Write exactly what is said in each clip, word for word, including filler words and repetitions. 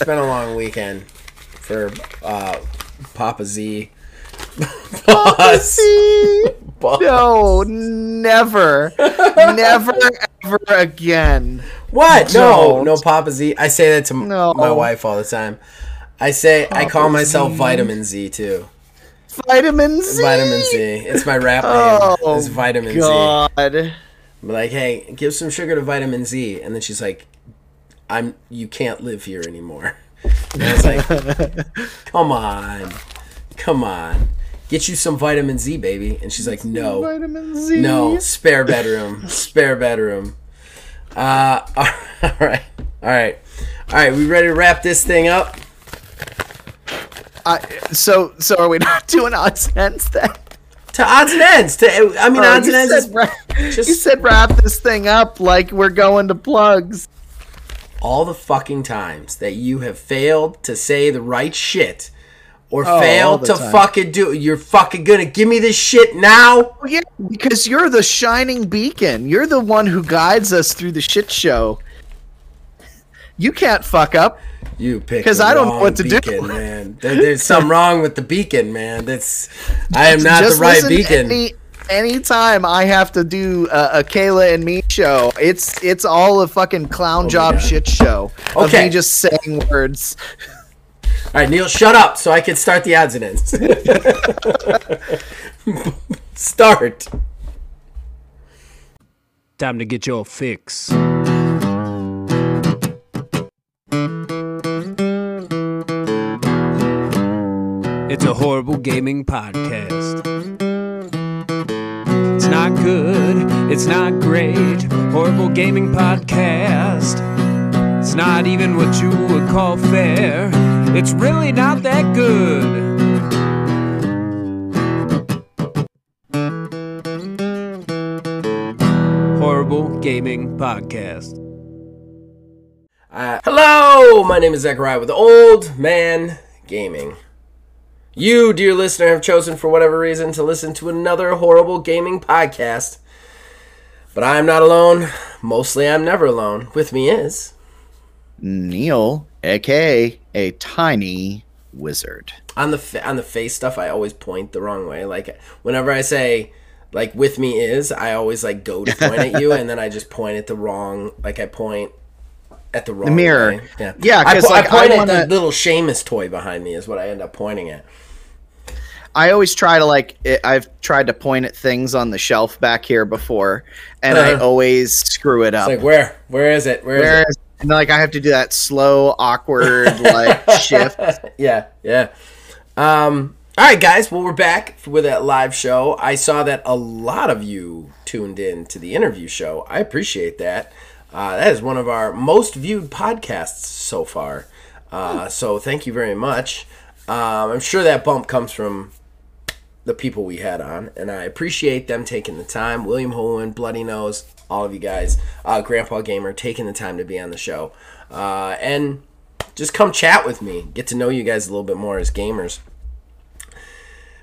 It's been a long weekend for uh, Papa Z. Papa Z. Boss. No, never, never, ever again. What? Don't. No, no, Papa Z. I say that to no. my wife all the time. I say Papa I call myself Z. Vitamin Z too. Vitamin Z. Vitamin Z. It's my rap oh, name. It's Vitamin God. Z. I'm like, hey, give some sugar to Vitamin Z, and then she's like, I'm. You can't live here anymore. And I was like, come on, come on. Get you some vitamin Z, baby. And she's like, no. Vitamin Z. No, spare bedroom. Spare bedroom. Uh, all right. All right. All right. We ready to wrap this thing up? Uh, so so are we not doing odds and ends then? To odds and ends. To, I mean, uh, odds and ends. Said, is wrap, just, you said wrap this thing up like we're going to plugs. All the fucking times that you have failed to say the right shit. Or oh, fail to time. fucking do it. You're fucking gonna give me this shit now? Yeah, because you're the shining beacon. You're the one who guides us through the shit show. You can't fuck up. You pick because I don't know what to beacon, do. Man, there, there's something wrong with the beacon, man. That's I am not Just the right beacon. Any, anytime I have to do a, a Kayla and me show, it's it's all a fucking clown oh job shit show. Okay, of me just saying words. All right, Neil, shut up so I can start the odds and ends. Start. Time to get your fix. It's a horrible gaming podcast. It's not good. It's not great. Horrible gaming podcast. It's not even what you would call fair. It's really not that good. Horrible Gaming Podcast. Uh, hello, my name is Zachariah with Old Man Gaming. You, dear listener, have chosen for whatever reason to listen to another Horrible Gaming Podcast. But I'm not alone. Mostly I'm never alone. With me is... Neil, aka a tiny wizard. On the fa- on the face stuff, I always point the wrong way. Like whenever I say, like with me is, I always like go to point at you, and then I just point at the wrong. Like I point at the wrong the mirror. Way. Yeah, yeah. I, po- like, I point I wanna... at the little Seamus toy behind me is what I end up pointing at. I always try to like. It, I've tried to point at things on the shelf back here before, and uh-huh. I always screw it up. It's like where? Where is it? Where, where is it? And like I have to do that slow, awkward like shift. Yeah, yeah. Um, all right, guys. Well, we're back with that live show. I saw that a lot of you tuned in to the interview show. I appreciate that. Uh, that is one of our most viewed podcasts so far. Uh, so thank you very much. Um, I'm sure that bump comes from the people we had on, and I appreciate them taking the time. William Holowin, Bloody Nose, all of you guys, uh, Grandpa Gamer, taking the time to be on the show, uh, and just come chat with me, get to know you guys a little bit more as gamers.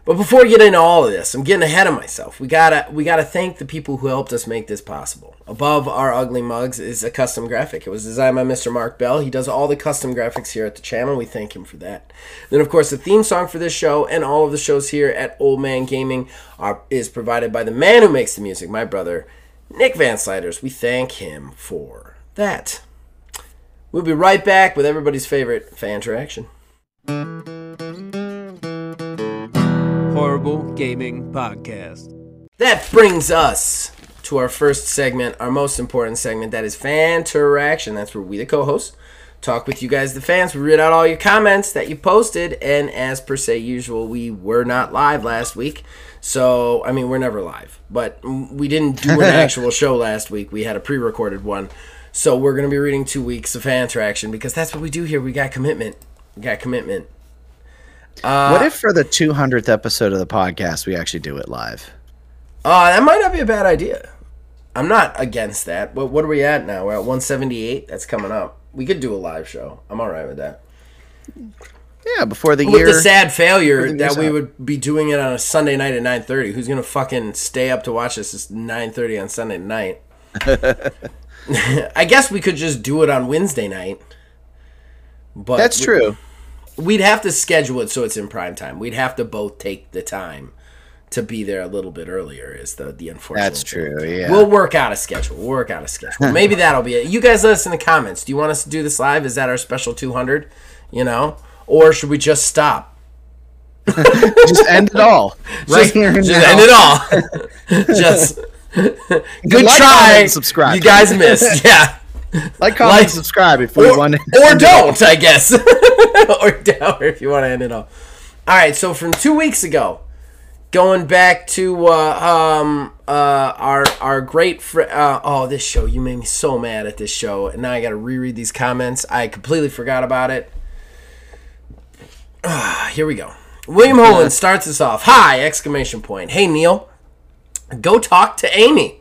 But before we get into all of this, I'm getting ahead of myself. We gotta, we gotta thank the people who helped us make this possible. Above our ugly mugs is a custom graphic. It was designed by Mister Mark Bell. He does all the custom graphics here at the channel. We thank him for that. Then, of course, the theme song for this show and all of the shows here at Old Man Gaming are, is provided by the man who makes the music, my brother, Nick Van Sliders. We thank him for that. We'll be right back with everybody's favorite fan interaction. Horrible Gaming Podcast. That brings us to our first segment, our most important segment, that is fan interaction. That's where we, the co-hosts, talk with you guys, the fans. We read out all your comments that you posted, and as per se usual, we were not live last week. So, I mean, we're never live, but we didn't do an actual show last week. We had a pre-recorded one. So we're going to be reading two weeks of fan interaction because that's what we do here. We got commitment. We got commitment. Uh, what if for the two hundredth episode of the podcast we actually do it live? Uh, that might not be a bad idea. I'm not against that. What, what are we at now? We're at one seventy-eight. That's coming up. We could do a live show. I'm all right with that. Yeah, before the with year. With the sad failure the that we out. would be doing it on a Sunday night at nine thirty. Who's going to fucking stay up to watch this at nine thirty on Sunday night? I guess we could just do it on Wednesday night. But that's true. We'd have to schedule it so it's in prime time. We'd have to both take the time to be there a little bit earlier is the, the unfortunate That's thing. True, yeah. We'll work out a schedule. We'll work out a schedule. Maybe that'll be it. You guys let us in the comments. Do you want us to do this live? Is that our special two hundred? You know? Or should we just stop? Just end it all. Right just, here and just now. End it all. Just good like, try. And subscribe. You guys missed. Yeah. Like, comment, like, subscribe if you want to. Or don't, I guess. or don't, or if you want to end it all. All right, so from two weeks ago, going back to uh, um, uh, our our great friend. Uh, oh, this show. You made me so mad at this show. And now I got to reread these comments. I completely forgot about it. Uh, here we go. William Holowin starts us off. Hi! Exclamation point. Hey, Neil. Go talk to Amy.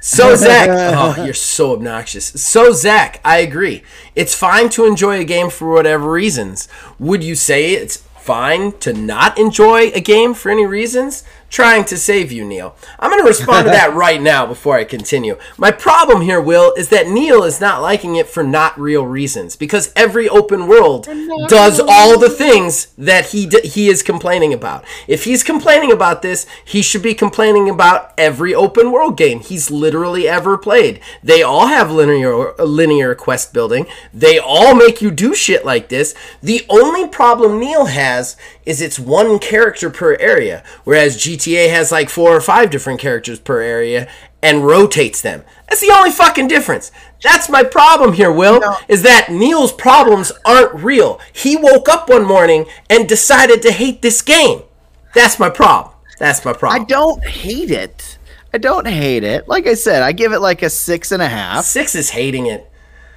So, Zach. Oh, you're so obnoxious. So, Zach, I agree. It's fine to enjoy a game for whatever reasons. Would you say it's fine to not enjoy a game for any reasons? Trying to save you, Neil. I'm going to respond to that right now before I continue. My problem here, Will, is that Neil is not liking it for not real reasons, because every open world does all the things that he d he is complaining about. If he's complaining about this, he should be complaining about every open world game he's literally ever played. They all have linear linear quest building. They all make you do shit like this. The only problem Neil has is it's one character per area, whereas G T A has like four or five different characters per area and rotates them. That's the only fucking difference. That's my problem here, Will, no. is that Neil's problems aren't real. He woke up one morning and decided to hate this game. That's my problem. That's my problem. I don't hate it. I don't hate it. Like I said, I give it like a six and a half. Six is hating it.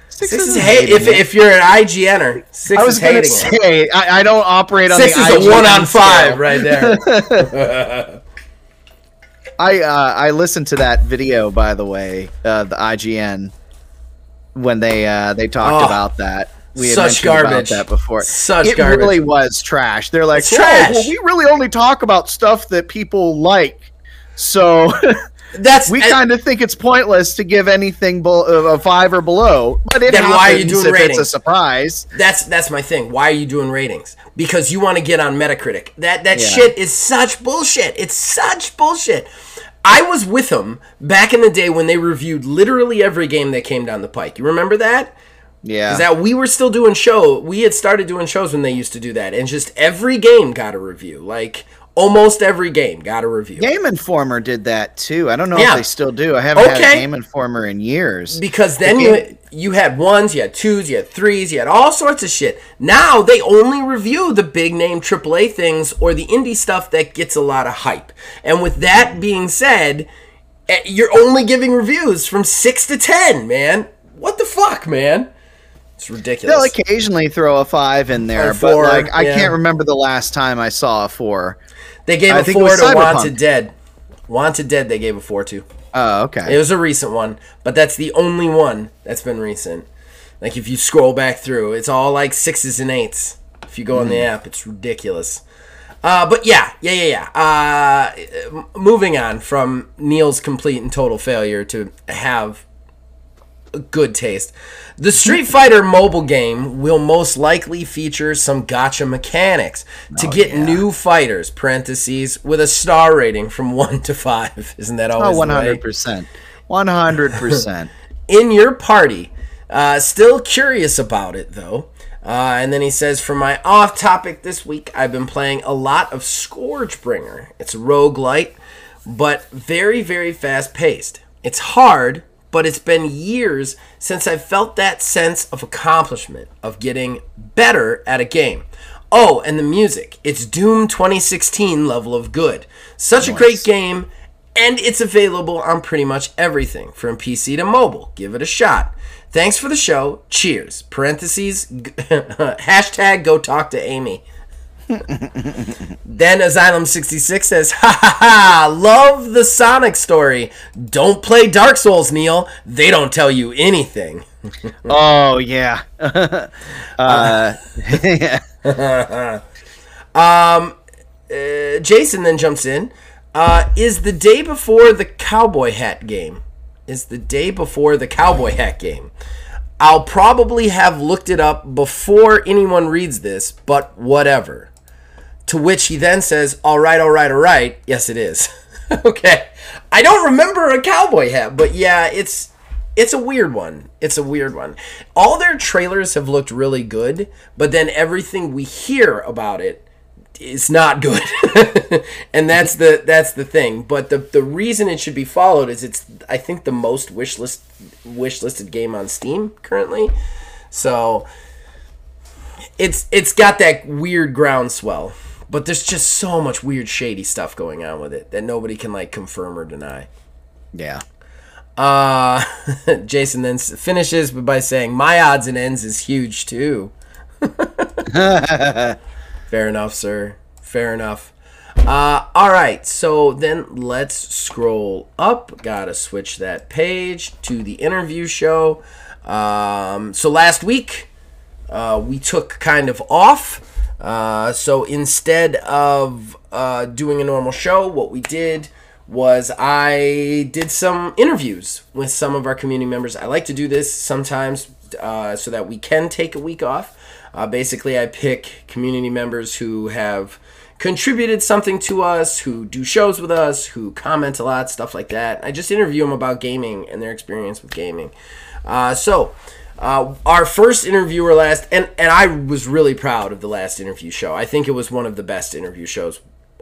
Six, six is, is hate. If, if you're an I G N-er, six is hating. I was going to say, I, I don't operate on six the I G N. Six is a one on five right there. I uh, I listened to that video, by the way, uh, the I G N, when they uh, they talked oh, about that. We had such garbage. About that before. Such it garbage. It really was trash. They're like, trash. Well, we really only talk about stuff that people like. So... That's, we kind of think it's pointless to give anything a five or below, but it then happens why are you doing if ratings? It's a surprise. That's that's my thing. Why are you doing ratings? Because you want to get on Metacritic. That that yeah. shit is such bullshit. It's such bullshit. I was with them back in the day when they reviewed literally every game that came down the pike. You remember that? Yeah. 'Cause that we were still doing show. We had started doing shows when they used to do that, and just every game got a review. Like. Almost every game got a review. Game Informer did that too. I don't know yeah. if they still do. I haven't okay. had Game Informer in years. Because then you, you had ones, you had twos, you had threes, you had all sorts of shit. Now they only review the big name triple A things or the indie stuff that gets a lot of hype. And with that being said, you're only giving reviews from six to ten, man. What the fuck, man? It's ridiculous. They'll occasionally throw a five in there, four, but like I yeah. can't remember the last time I saw a four. They gave a four to Wanted Dead. Wanted Dead they gave a four to. Oh, okay. It was a recent one, but that's the only one that's been recent. Like, if you scroll back through, it's all like sixes and eights. If you go mm. on the app, it's ridiculous. Uh, but yeah, yeah, yeah, yeah. Uh, moving on from Neil's complete and total failure to have good taste. The Street Fighter mobile game will most likely feature some gacha mechanics to oh, get yeah. new fighters, parentheses, with a star rating from one to five. Isn't that always oh, one hundred percent. one hundred percent. In your party. Uh, still curious about it, though. Uh, and then he says, for my off-topic this week, I've been playing a lot of Scourgebringer. It's a roguelite, but very, very fast-paced. It's hard... but it's been years since I felt that sense of accomplishment of getting better at a game. Oh, and the music. It's Doom twenty sixteen level of good. Such nice. A great game, and it's available on pretty much everything, from P C to mobile. Give it a shot. Thanks for the show. Cheers. Parentheses, hashtag go talk to Amy. Then Asylum sixty-six says, ha ha ha, love the Sonic story. Don't play Dark Souls, Neil. They don't tell you anything. Oh, yeah. uh, yeah. um, uh, Jason then jumps in. Uh, is the day before the cowboy hat game? Is the day before the cowboy hat game? I'll probably have looked it up before anyone reads this, but whatever. To which he then says, all right, all right, all right. Yes, it is. Okay. I don't remember a cowboy hat, but yeah, it's it's a weird one. It's a weird one. All their trailers have looked really good, but then everything we hear about it is not good. And that's the that's the thing. But the the reason it should be followed is it's, I think, the most wish list wish listed game on Steam currently. So it's it's got that weird groundswell. But there's just so much weird shady stuff going on with it that nobody can, like, confirm or deny. Yeah. Uh, Jason then finishes by saying, my odds and ends is huge, too. Fair enough, sir. Fair enough. Uh, all right, so then let's scroll up. Gotta switch that page to the interview show. Um, so last week, uh, we took kind of off. Uh, so instead of uh, doing a normal show, what we did was I did some interviews with some of our community members. I like to do this sometimes uh, so that we can take a week off. Uh, basically, I pick community members who have contributed something to us, who do shows with us, who comment a lot, stuff like that. I just interview them about gaming and their experience with gaming. Uh, so... Uh, our first interviewer last, and, and I was really proud of the last interview show. I think it was one of the best interview shows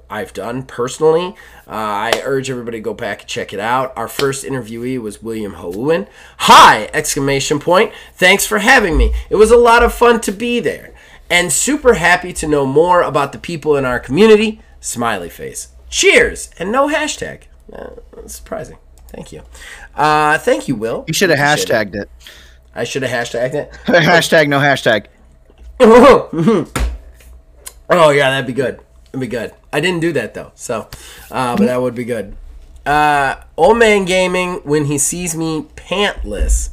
I've done personally. Uh, I urge everybody to go back and check it out. Our first interviewee was William Holowin. Hi! Exclamation point. Thanks for having me. It was a lot of fun to be there. And super happy to know more about the people in our community. Smiley face. Cheers! And no hashtag. Uh, surprising. Thank you. Uh, thank you, Will. You should have hashtagged it. I should have hashtagged it. Hashtag no hashtag. Oh, yeah, that'd be good. That'd be good. I didn't do that, though, so, uh, but that would be good. Uh, old Man Gaming, when he sees me pantless,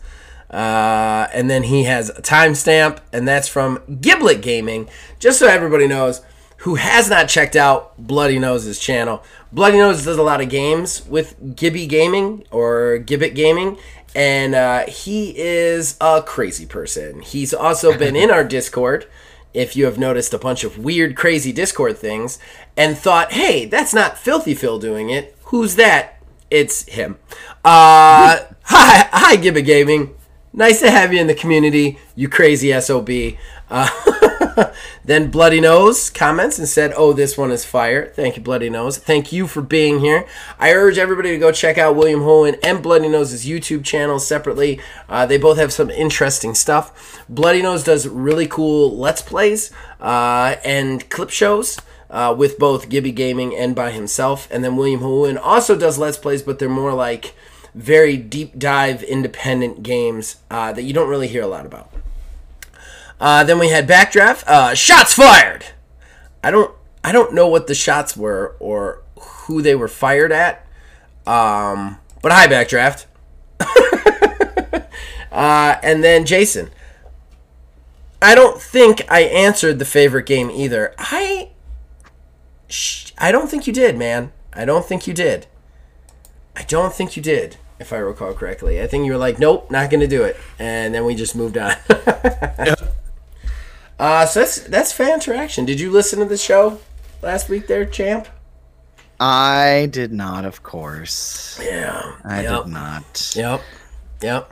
uh, and then he has a timestamp, and that's from Giblet Gaming, just so everybody knows, who has not checked out Bloody Nose's channel. Bloody Nose does a lot of games with Gibby Gaming or Gibbet Gaming, and uh, he is a crazy person. He's also been in our Discord, if you have noticed a bunch of weird, crazy Discord things, and thought, hey, that's not Filthy Phil doing it. Who's that? It's him. Uh, hi, hi, Gibbet Gaming. Nice to have you in the community, you crazy S O B. Uh, then Bloody Nose comments and said, oh, this one is fire. Thank you, Bloody Nose. Thank you for being here. I urge everybody to go check out William Holowin and Bloody Nose's YouTube channel separately. Uh, they both have some interesting stuff. Bloody Nose does really cool Let's Plays uh, and clip shows uh, with both Gibby Gaming and by himself. And then William Holowin also does Let's Plays, but they're more like very deep dive independent games uh, that you don't really hear a lot about. Uh, then we had Backdraft. Uh, shots fired. I don't. I don't know what the shots were or who they were fired at. Um, but hi, Backdraft. uh, and then Jason. I don't think I answered the favorite game either. I. Sh I don't think you did, man. I don't think you did. I don't think you did. If I recall correctly, I think you were like, nope, not gonna do it, and then we just moved on. Yep. Uh, so that's that's fan interaction. Did you listen to the show last week, there, champ? I did not, of course. Yeah, I yep. did not. Yep, yep,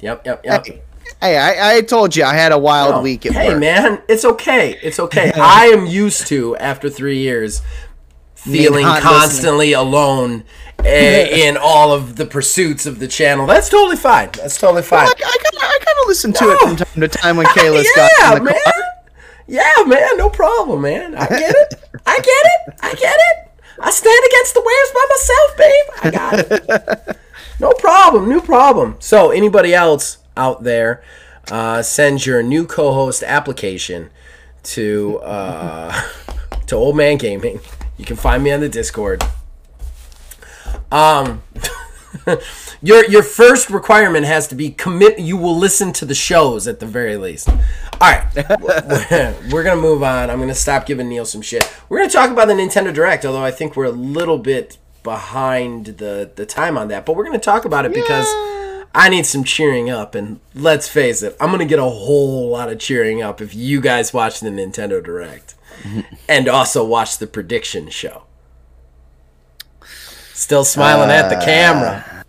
yep, yep, yep. Hey, hey I, I told you I had a wild oh, week at hey, work. Hey, man, it's okay. It's okay. I am used to after three years feeling constantly listening. alone. In all of the pursuits of the channel. That's totally fine. That's totally fine. Well, I, I, kinda, I kinda listen to no. it from time to time when Kayla's yeah, got in the man. car. Yeah, man, no problem, man. I get it. I get it. I get it. I stand against the wares by myself, babe. I got it. No problem, no problem. So anybody else out there, uh, send your new co-host application to uh, to Old Man Gaming. You can find me on the Discord. Um, your your first requirement has to be commit. You will listen to the shows at the very least. All right, we're, we're gonna move on. I'm gonna stop giving Neil some shit. We're gonna talk about the Nintendo Direct, although I think we're a little bit behind the the time on that. But we're gonna talk about it because yeah. I need some cheering up, and let's face it, I'm going to get a whole lot of cheering up if you guys watch the Nintendo Direct and also watch the prediction show. Still smiling uh, at the camera.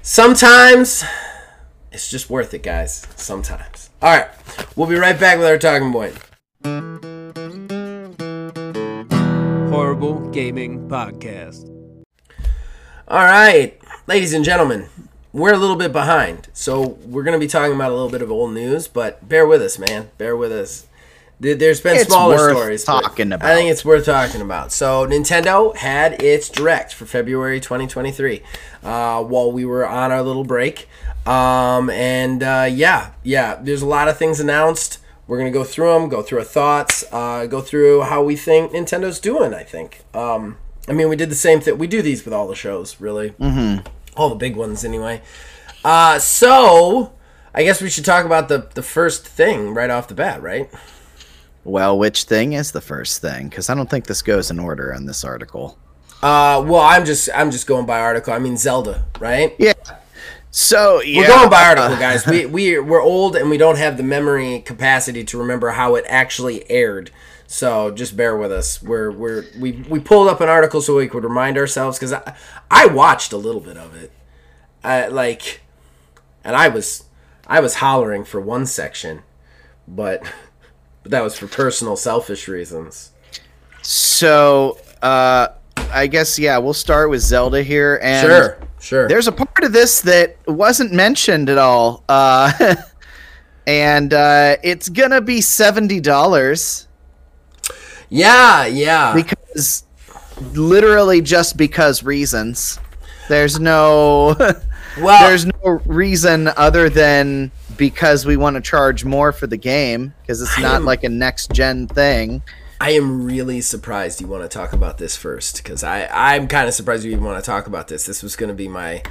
Sometimes it's just worth it, guys. Sometimes. All right. We'll be right back with our talking point. Horrible Gaming Podcast. All right, ladies and gentlemen, we're a little bit behind, so we're going to be talking about a little bit of old news, but bear with us, man. Bear with us. There's been it's smaller worth stories. Talking about. I think it's worth talking about. So Nintendo had its Direct for February twenty twenty-three uh, while we were on our little break. Um, and uh, yeah, yeah, there's a lot of things announced. We're going to go through them, go through our thoughts, uh, go through how we think Nintendo's doing, I think. Um I mean, we did the same thing. We do these with all the shows, really. Mm-hmm. All the big ones, anyway. Uh, so, I guess we should talk about the, the first thing right off the bat, right? Well, which thing is the first thing? Because I don't think this goes in order on this article. Uh, well, I'm just I'm just going by article. I mean, Zelda, right? Yeah. So yeah. We're going by article, guys. we we we're old and we don't have the memory capacity to remember how it actually aired. So just bear with us. We're we're we we pulled up an article so we could remind ourselves, because I I watched a little bit of it, I, like, and I was I was hollering for one section, but, but that was for personal selfish reasons. So uh, I guess yeah, we'll start with Zelda here. And sure, sure. There's a part of this that wasn't mentioned at all, uh, and uh, it's gonna be seventy dollars. Yeah, yeah. Because literally just because reasons. There's no well, there's no reason other than because we want to charge more for the game, because it's I not am, like a next gen thing. I am really surprised you want to talk about this first, because I I'm kind of surprised you even want to talk about this. This was going to be my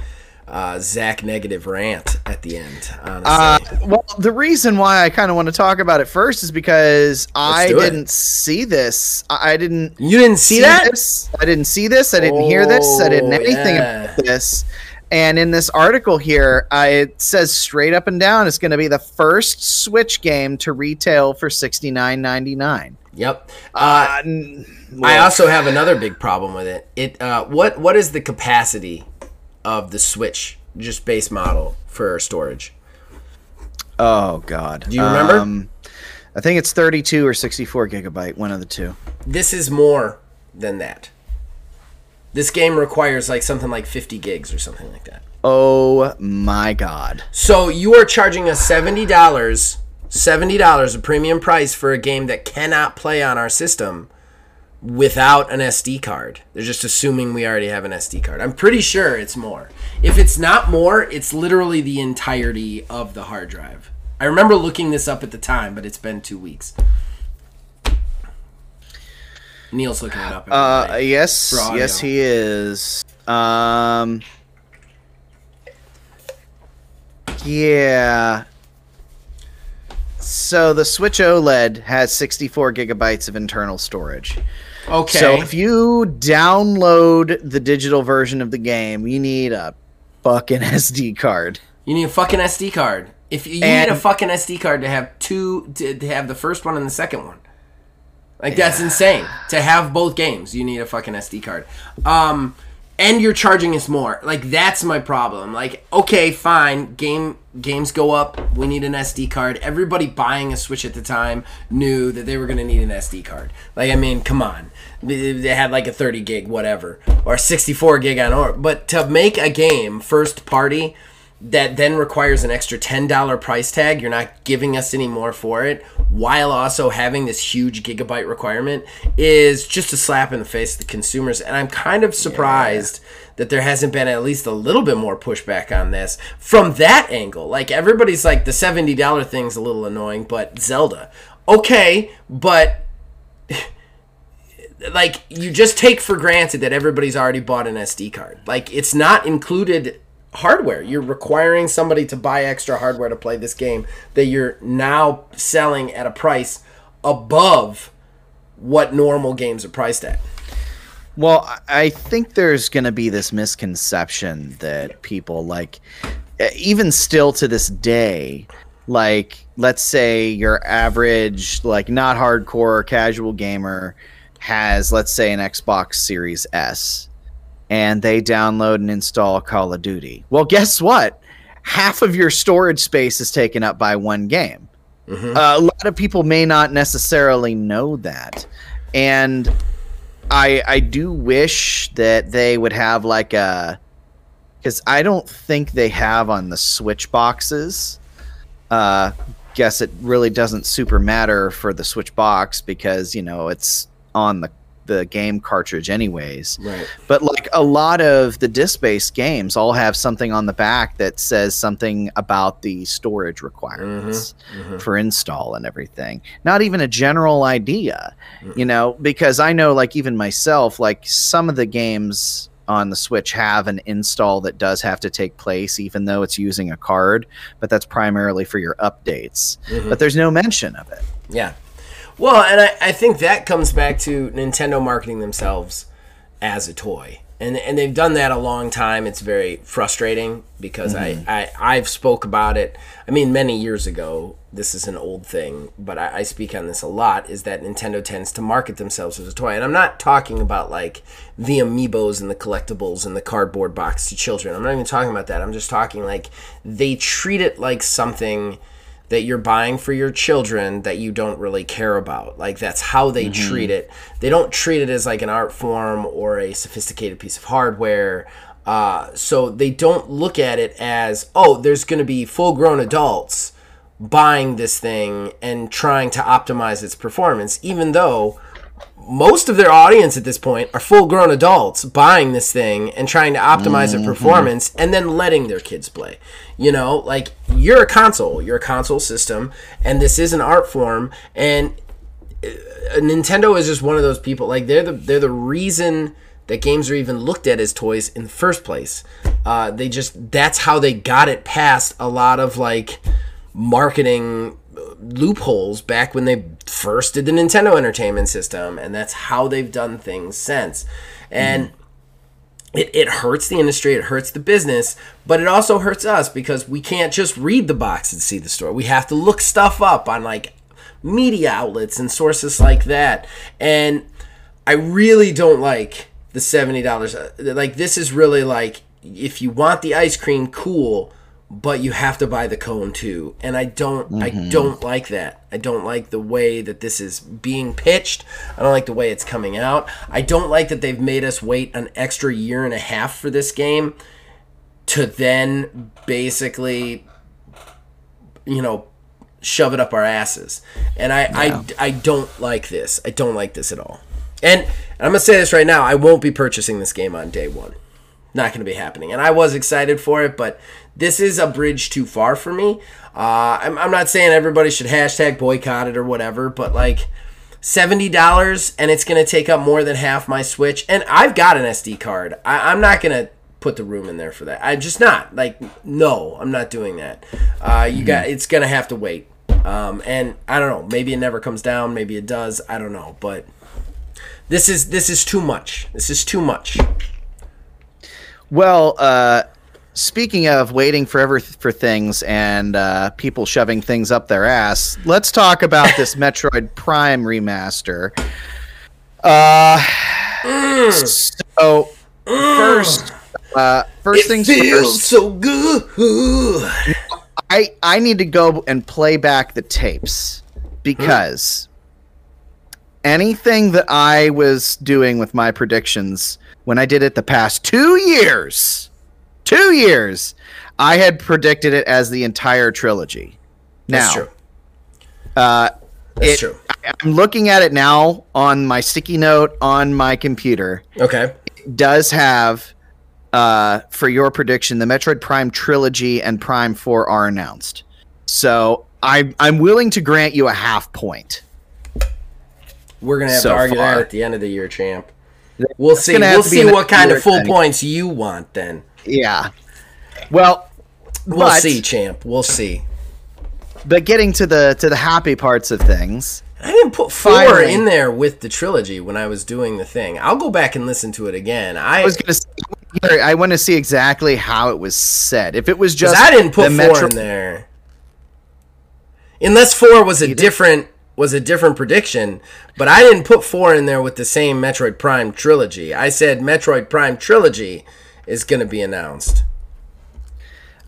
uh, Zach negative rant at the end, honestly. Uh, well, the reason why I kind of want to talk about it first is because Let's I didn't see this. I, I didn't. You didn't see, see that? This. I didn't see this. I didn't oh, hear this. I didn't anything yeah. about this. And in this article here, I, it says straight up and down, it's going to be the first Switch game to retail for sixty-nine ninety-nine. Yep. Uh, uh, well, I also have another big problem with it. It uh, what what is the capacity of the Switch just base model for storage? Oh God. Do you remember? Um, I think it's thirty-two or sixty-four gigabyte, one of the two. This is more than that. This game requires like something like fifty gigs or something like that. Oh my God. So you are charging us seventy dollars, seventy dollars a premium price for a game that cannot play on our system without an S D card. They're just assuming we already have an S D card. I'm pretty sure it's more. If it's not more, it's literally the entirety of the hard drive. I remember looking this up at the time, but it's been two weeks. Neil's looking it up. Uh, yes, yes, he is. Um, yeah. So the Switch OLED has sixty-four gigabytes of internal storage. Okay. So if you download the digital version of the game, you need a fucking S D card. You need a fucking S D card. If you, you need a fucking S D card to have two, to, to have the first one and the second one, like that's yeah. insane. To have both games, you need a fucking S D card. Um, and you're charging us more. Like that's my problem. Like okay, fine, game. Games go up, we need an S D card. Everybody buying a Switch at the time knew that they were going to need an S D card. Like, I mean, come on. They had like a thirty gig, whatever, or sixty-four gig on or. But to make a game first party that then requires an extra ten dollars price tag, you're not giving us any more for it, while also having this huge gigabyte requirement, is just a slap in the face to the consumers. And I'm kind of surprised yeah. that there hasn't been at least a little bit more pushback on this from that angle. Like, everybody's like, the seventy dollars thing's a little annoying, but Zelda. Okay, but like, you just take for granted that everybody's already bought an S D card. Like, it's not included hardware. You're requiring somebody to buy extra hardware to play this game that you're now selling at a price above what normal games are priced at. Well, I think there's going to be this misconception that people like even still to this day, like, let's say your average, like, not hardcore casual gamer has, let's say, an Xbox Series S, and they download and install Call of Duty. Well, guess what? Half of your storage space is taken up by one game. Mm-hmm. Uh, a lot of people may not necessarily know that. And I, I do wish that they would have like a, because I don't think they have on the Switch boxes. Uh, guess it really doesn't super matter for the Switch box because, you know, it's on the, the game cartridge anyways. Right. But like a lot of the disc-based games all have something on the back that says something about the storage requirements mm-hmm, mm-hmm. for install and everything. Not even a general idea, mm-hmm. you know, because I know like even myself, like some of the games on the Switch have an install that does have to take place, even though it's using a card, but that's primarily for your updates. Mm-hmm. But there's no mention of it. Yeah. Well, and I, I think that comes back to Nintendo marketing themselves as a toy. And and they've done that a long time. It's very frustrating because mm-hmm. I, I, I've spoke about it. I mean, many years ago, this is an old thing, but I, I speak on this a lot, is that Nintendo tends to market themselves as a toy. And I'm not talking about like the amiibos and the collectibles and the cardboard box to children. I'm not even talking about that. I'm just talking like they treat it like something that you're buying for your children that you don't really care about. Like, that's how they mm-hmm. treat it. They don't treat it as like an art form or a sophisticated piece of hardware. Uh, so they don't look at it as, oh, there's going to be full-grown adults buying this thing and trying to optimize its performance, even though most of their audience at this point are full-grown adults buying this thing and trying to optimize mm-hmm. their performance and then letting their kids play. You know, like, you're a console. You're a console system, and this is an art form, and Nintendo is just one of those people. Like, they're the, they're the reason that games are even looked at as toys in the first place. Uh, they just, that's how they got it past a lot of, like, marketing loopholes back when they first did the Nintendo Entertainment System, and that's how they've done things since. And mm. it, it hurts the industry, it hurts the business, but it also hurts us because we can't just read the box and see the story. We have to look stuff up on like media outlets and sources like that. And I really don't like the seventy dollars. Like, this is really like, if you want the ice cream, cool, but you have to buy the cone too. And I don't mm-hmm. I don't like that. I don't like the way that this is being pitched. I don't like the way it's coming out. I don't like that they've made us wait an extra year and a half for this game to then basically, you know, shove it up our asses. And I, yeah. I, I don't like this. I don't like this at all. And, and I'm going to say this right now. I won't be purchasing this game on day one. Not going to be happening. And I was excited for it, but this is a bridge too far for me. Uh, I'm, I'm not saying everybody should hashtag boycott it or whatever, but like seventy dollars and it's going to take up more than half my Switch. And I've got an S D card. I, I'm not going to put the room in there for that. I'm just not. Like, no, I'm not doing that. Uh, you got. It's going to have to wait. Um, and I don't know. Maybe it never comes down. Maybe it does. I don't know. But this is this is too much. This is too much. Well, uh, speaking of waiting forever th- for things and uh, people shoving things up their ass, let's talk about this Metroid Prime Remaster. Uh, mm. So mm. first, uh, first it things feels first. So good. I I need to go and play back the tapes because mm. anything that I was doing with my predictions. When I did it the past two years, two years, I had predicted it as the entire trilogy. Now, that's true. Uh, That's it, true. I, I'm looking at it now on my sticky note on my computer. Okay. It does have, uh, for your prediction, the Metroid Prime Trilogy and Prime four are announced. So I, I'm willing to grant you a half point. We're going to have so to argue far. That at the end of the year, champ. We'll it's see. We'll see what kind of full thing. Points you want then. Yeah. Well, we'll but, see, champ. We'll see. But getting to the to the happy parts of things, I didn't put four finally, in there with the trilogy when I was doing the thing. I'll go back and listen to it again. I, I was going to say here, I want to see exactly how it was set. If it was just I didn't put the four Metro- in there, unless four was a different was a different prediction. But I didn't put four in there with the same Metroid Prime trilogy. I said Metroid Prime trilogy is going to be announced.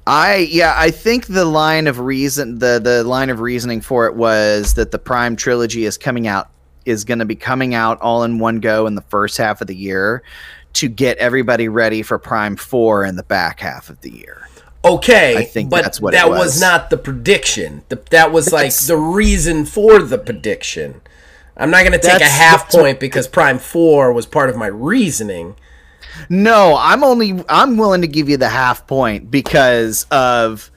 I yeah, I think the line of reason the the line of reasoning for it was that the Prime trilogy is coming out is going to be coming out all in one go in the first half of the year to get everybody ready for Prime four in the back half of the year. Okay, I think but that's what that it was. was not the prediction. The, that was like that's, the reason for the prediction. I'm not going to take a half point because Prime four was part of my reasoning. No, I'm only I'm willing to give you the half point because of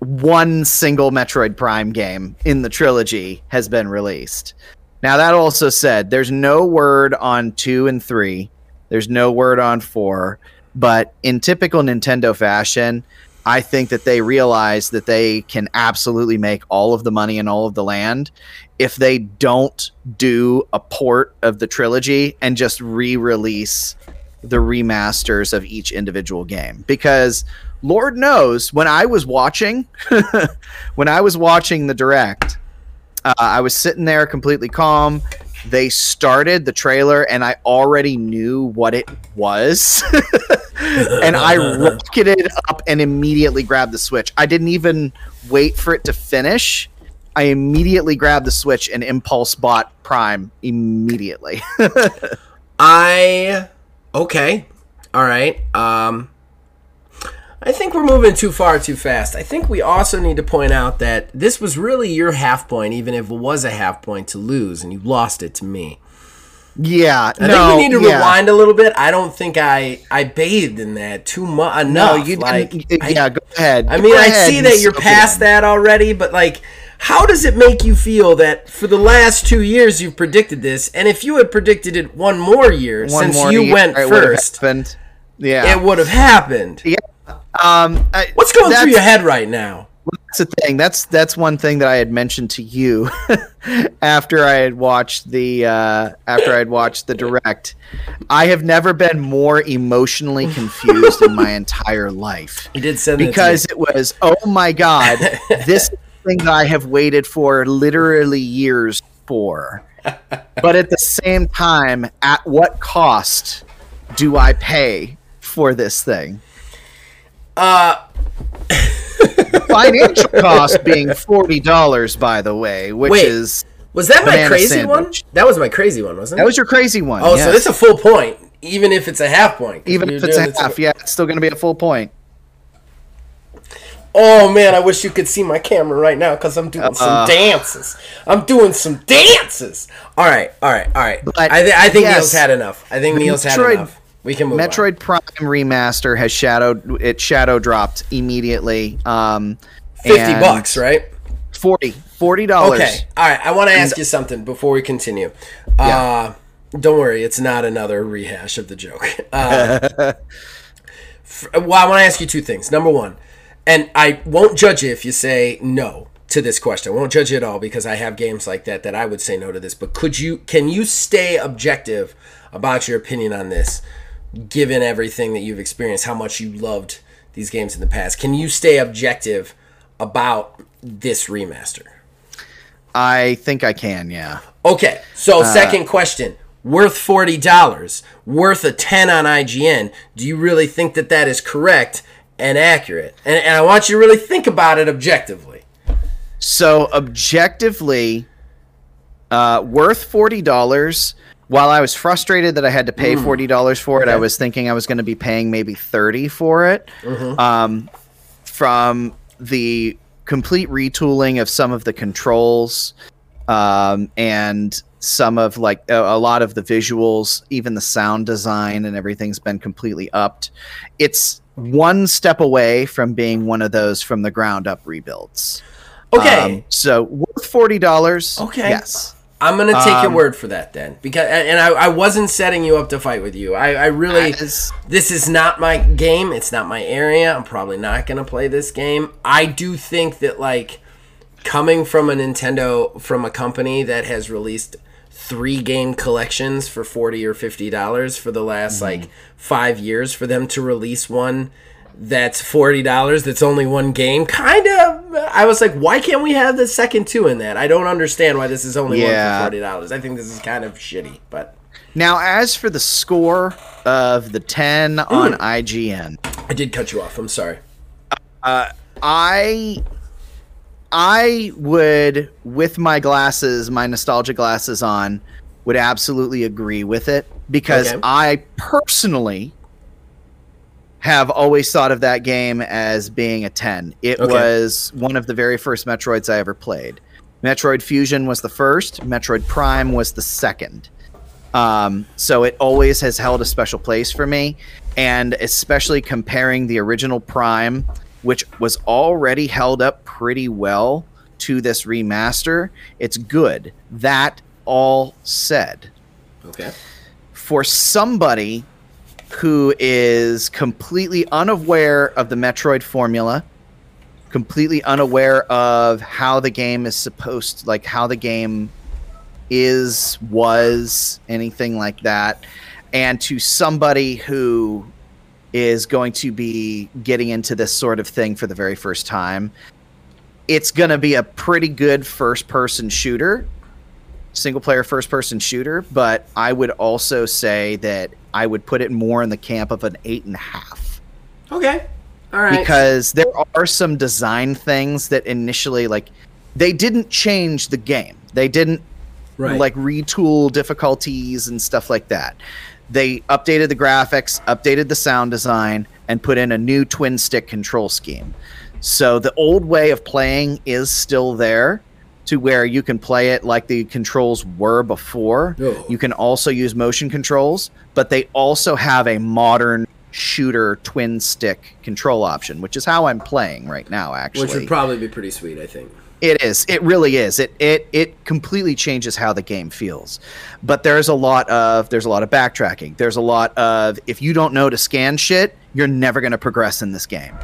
one single Metroid Prime game in the trilogy has been released. Now that also said, there's no word on two and three. There's no word on four, but in typical Nintendo fashion, I think that they realize that they can absolutely make all of the money and all of the land if they don't do a port of the trilogy and just re-release the remasters of each individual game, because Lord knows when I was watching, when I was watching the direct, uh, I was sitting there completely calm. They started the trailer and I already knew what it was. And I rocketed up and immediately grabbed the Switch. I didn't even wait for it to finish. I immediately grabbed the Switch and impulse bought Prime immediately. I... Okay. All right. Um, I think we're moving too far too fast. I think we also need to point out that this was really your half point, even if it was a half point to lose, and you lost it to me. Yeah. I no, think we need to yeah. rewind a little bit. I don't think I, I bathed in that too much. No, you like, didn't. Yeah, I, go ahead. I mean, go I see that you're past that already, but like, how does it make you feel that for the last two years you've predicted this, and if you had predicted it one more year one since more you year, went first, yeah, it would have happened. Yeah. Um, I, What's going through your head right now? That's the thing. That's that's one thing that I had mentioned to you after I had watched the uh, after I had watched the direct. I have never been more emotionally confused in my entire life. You did send because it was oh my god this. Thing that I have waited for literally years for, but at the same time, at what cost do I pay for this thing? Uh, the financial cost being forty dollars, by the way, which Wait, is was that my crazy sandwich. one? That was my crazy one, wasn't it? That was your crazy one. Oh, yes. So it's a full point, even if it's a half point. Even if it's a half, full- yeah, it's still going to be a full point. Oh, man, I wish you could see my camera right now because I'm doing uh, some dances. I'm doing some dances. All right, all right, all right. But I, th- I think yes, Neil's had enough. I think Neil's Metroid, had enough. We can move Metroid on. Metroid Prime Remaster has shadowed, it shadow dropped immediately. Um, fifty bucks, right? forty dollars. Okay, all right, I want to ask you something before we continue. Yeah. Uh, don't worry, it's not another rehash of the joke. Uh, f- well, I want to ask you two things. Number one. And I won't judge you if you say no to this question. I won't judge you at all because I have games like that that I would say no to this. But could you? Can you stay objective about your opinion on this, given everything that you've experienced, how much you loved these games in the past? Can you stay objective about this remaster? I think I can, yeah. Okay, so uh, second question. Worth forty dollars, worth a ten on I G N. Do you really think that that is correct and accurate? And, and I want you to really think about it objectively. So objectively, uh, worth forty dollars. While I was frustrated that I had to pay mm. forty dollars for it, okay. I was thinking I was going to be paying maybe thirty dollars for it. Mm-hmm. Um, from the complete retooling of some of the controls um, and some of like a, a lot of the visuals, even the sound design and everything's been completely upped. It's one step away from being one of those from the ground up rebuilds. Okay. Um, so worth forty dollars. Okay. Yes. I'm going to take um, your word for that then, because, and I, I wasn't setting you up to fight with you. I, I really, is, this is not my game. It's not my area. I'm probably not going to play this game. I do think that like coming from a Nintendo, from a company that has released three game collections for forty or fifty dollars for the last mm-hmm. like five years, for them to release one that's forty dollars that's only one game, kind of, I was like, why can't we have the second two in that? I don't understand why this is only yeah. one for forty dollars. I think this is kind of shitty. But now, as for the score of the ten mm. on I G N, I did cut you off. I'm sorry. Uh, I I would, with my glasses, my nostalgia glasses on, would absolutely agree with it, because okay. I personally have always thought of that game as being a ten. It okay. was one of the very first Metroids I ever played. Metroid Fusion was the first. Metroid Prime was the second. Um, so it always has held a special place for me, and especially comparing the original Prime, which was already held up pretty well, to this remaster, it's good. That all said, okay, for somebody who is completely unaware of the Metroid formula, completely unaware of how the game is supposed to, like how the game is, was, anything like that, and to somebody who is going to be getting into this sort of thing for the very first time, it's going to be a pretty good first-person shooter, single-player first-person shooter, but I would also say that I would put it more in the camp of an eight and a half. Okay. All right. Because there are some design things that initially, like, they didn't change the game. They didn't, right. like, retool difficulties and stuff like that. They updated the graphics, updated the sound design, and put in a new twin stick control scheme. So the old way of playing is still there, to where you can play it like the controls were before. Oh. You can also use motion controls, but they also have a modern shooter twin stick control option, which is how I'm playing right now, actually. Which would probably be pretty sweet, I think. It is. It really is. It it it completely changes how the game feels. But there's a lot of there's a lot of backtracking. There's a lot of, if you don't know to scan shit, you're never going to progress in this game.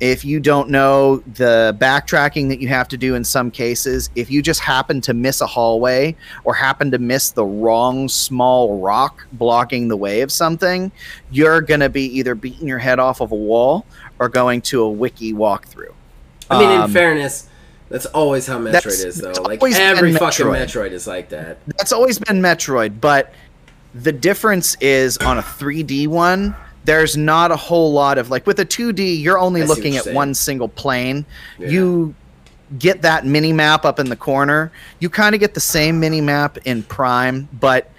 If you don't know the backtracking that you have to do in some cases, if you just happen to miss a hallway or happen to miss the wrong small rock blocking the way of something, you're going to be either beating your head off of a wall or going to a wiki walkthrough. I mean, in um, fairness, that's always how Metroid is, though. Like, every fucking Metroid is like that. That's always been Metroid, but the difference is on a three D one, there's not a whole lot of, like, with a two D, you're only I looking at saying. one single plane. Yeah. You get that mini map up in the corner. You kind of get the same mini map in Prime, but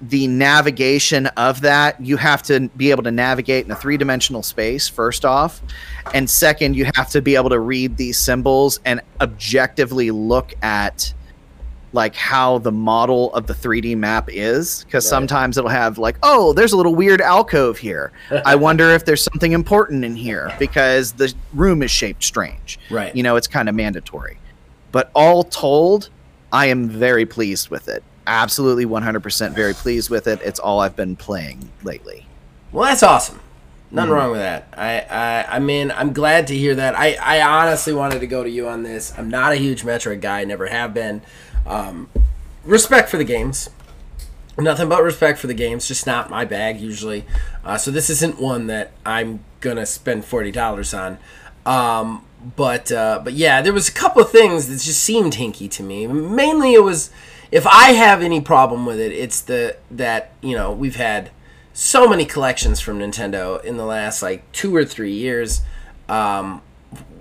the navigation of that, you have to be able to navigate in a three-dimensional space, first off, and second, you have to be able to read these symbols and objectively look at, like, how the model of the three D map is, because right. sometimes it'll have, like, oh, there's a little weird alcove here. I wonder if there's something important in here, because the room is shaped strange. Right. You know, it's kind of mandatory. But all told, I am very pleased with it. Absolutely one hundred percent very pleased with it. It's all I've been playing lately. Well, that's awesome. Nothing mm. wrong with that. I, I I mean, I'm glad to hear that. I, I honestly wanted to go to you on this. I'm not a huge Metroid guy. I never have been. Um, respect for the games. Nothing but respect for the games. Just not my bag, usually. Uh, so this isn't one that I'm going to spend forty dollars on. Um, but, uh, but yeah, there was a couple of things that just seemed hinky to me. Mainly it was, if I have any problem with it, it's the that, you know, we've had so many collections from Nintendo in the last, like, two or three years. Um...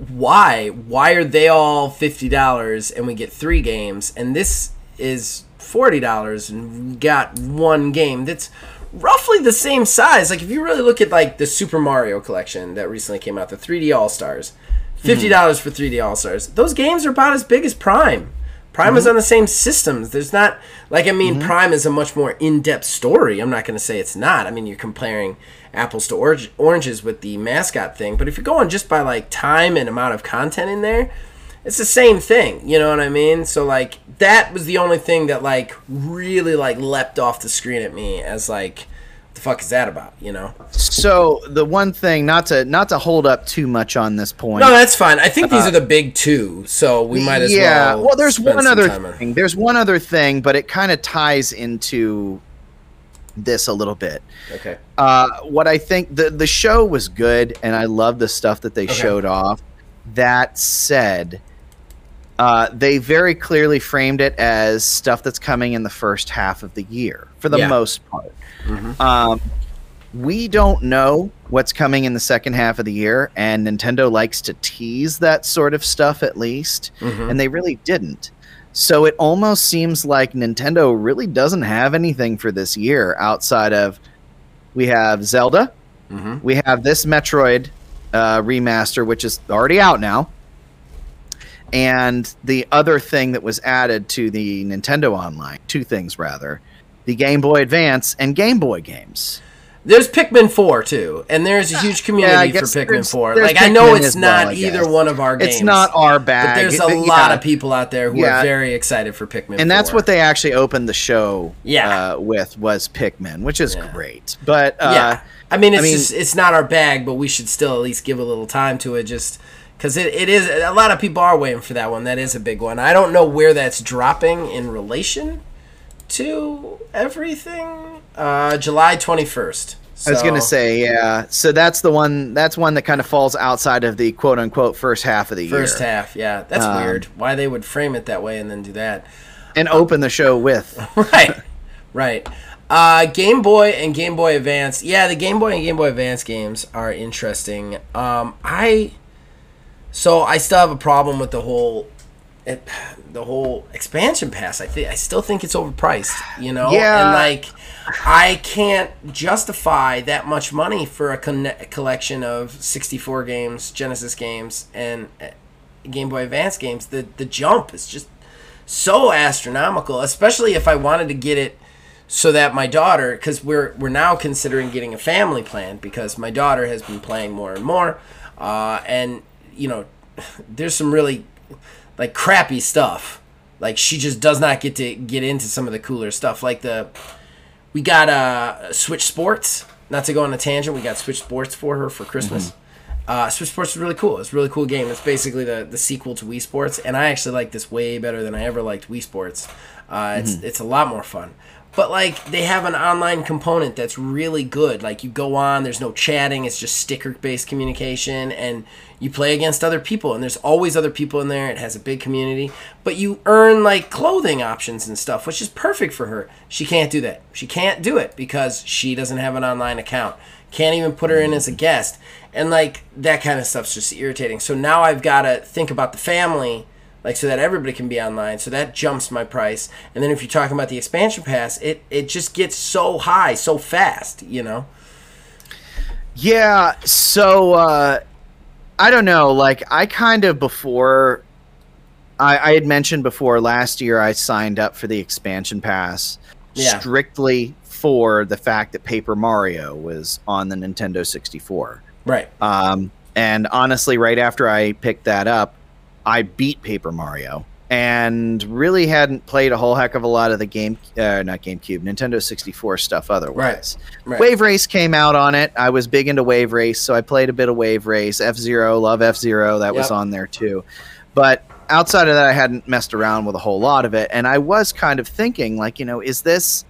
Why? Why are they all fifty dollars and we get three games, and this is forty dollars and we got one game that's roughly the same size? Like, if you really look at, like, the Super Mario collection that recently came out, the three D All-Stars, fifty dollars mm-hmm. for three D All-Stars, those games are about as big as Prime. Prime mm-hmm. is on the same systems. There's not, like, I mean, mm-hmm. Prime is a much more in-depth story. I'm not going to say it's not. I mean, you're comparing apples to or- oranges with the mascot thing, but if you're going just by, like, time and amount of content in there, it's the same thing, you know what I mean? So, like, that was the only thing that, like, really, like, leapt off the screen at me as, like, the fuck is that about, you know? So the one thing, not to not to hold up too much on this point. No, that's fine. I think these uh, are the big two, so we might as yeah. well. Yeah, well, there's one other thing. On. There's one other thing, but it kind of ties into this a little bit. Okay. Uh, what I think the the show was good, and I love the stuff that they okay. showed off. That said, uh, they very clearly framed it as stuff that's coming in the first half of the year, for the yeah. most part. Mm-hmm. Um, we don't know what's coming in the second half of the year, and Nintendo likes to tease that sort of stuff at least, mm-hmm. and they really didn't. So it almost seems like Nintendo really doesn't have anything for this year outside of we have Zelda, mm-hmm. we have this Metroid uh, remaster, which is already out now, and the other thing that was added to the Nintendo Online, two things rather, the Game Boy Advance and Game Boy games. There's Pikmin four, too, and there's a huge community yeah, for Pikmin there's, four. There's like, Pikmin I know it's not well, either one of our games. It's not our bag. But there's a it, lot yeah. of people out there who yeah. are very excited for Pikmin and four. And that's what they actually opened the show yeah. uh, with, was Pikmin, which is yeah. great. But uh, yeah. I mean, it's I mean, just, it's not our bag, but we should still at least give a little time to it, just because it, it is, a lot of people are waiting for that one. That is a big one. I don't know where that's dropping in relation to everything. Uh, July twenty-first. So. I was gonna say, yeah. So that's the one. That's one that kind of falls outside of the quote unquote first half of the year. First half, yeah. That's um, weird. Why they would frame it that way and then do that, and um, open the show with right, right. Uh, Game Boy and Game Boy Advance. Yeah, the Game Boy and Game Boy Advance games are interesting. Um, I so I still have a problem with the whole. It, the whole expansion pass, I think I still think it's overpriced, you know? Yeah. And like, I can't justify that much money for a, con a collection of sixty-four games, Genesis games, and Game Boy Advance games. The the jump is just so astronomical, especially if I wanted to get it so that my daughter, because we're we're now considering getting a family plan because my daughter has been playing more and more, uh, and you know, there's some really like crappy stuff. Like she just does not get to get into some of the cooler stuff. Like the we got uh Switch Sports. Not to go on a tangent, we got Switch Sports for her for Christmas. Mm-hmm. Uh, Switch Sports is really cool. It's a really cool game. It's basically the the sequel to Wii Sports, and I actually like this way better than I ever liked Wii Sports. Uh, it's mm-hmm. it's a lot more fun. But like they have an online component that's really good. Like you go on, there's no chatting, it's just sticker-based communication, and you play against other people, and there's always other people in there. It has a big community, but you earn like clothing options and stuff, which is perfect for her. She can't do that. She can't do it because she doesn't have an online account. Can't even put her in as a guest, and like that kind of stuff's just irritating. So now I've got to think about the family. Like, so that everybody can be online. So that jumps my price. And then if you're talking about the expansion pass, it, it just gets so high so fast, you know? Yeah, so uh, I don't know. Like, I kind of before, I, I had mentioned before last year I signed up for the expansion pass yeah. strictly for the fact that Paper Mario was on the Nintendo sixty-four. Right. Um, and honestly, right after I picked that up, I beat Paper Mario and really hadn't played a whole heck of a lot of the game, uh, not GameCube, Nintendo sixty-four stuff otherwise. Right, right. Wave Race came out on it. I was big into Wave Race, so I played a bit of Wave Race. F-Zero, love F-Zero, that yep. was on there too. But outside of that, I hadn't messed around with a whole lot of it. And I was kind of thinking, like, you know, is this,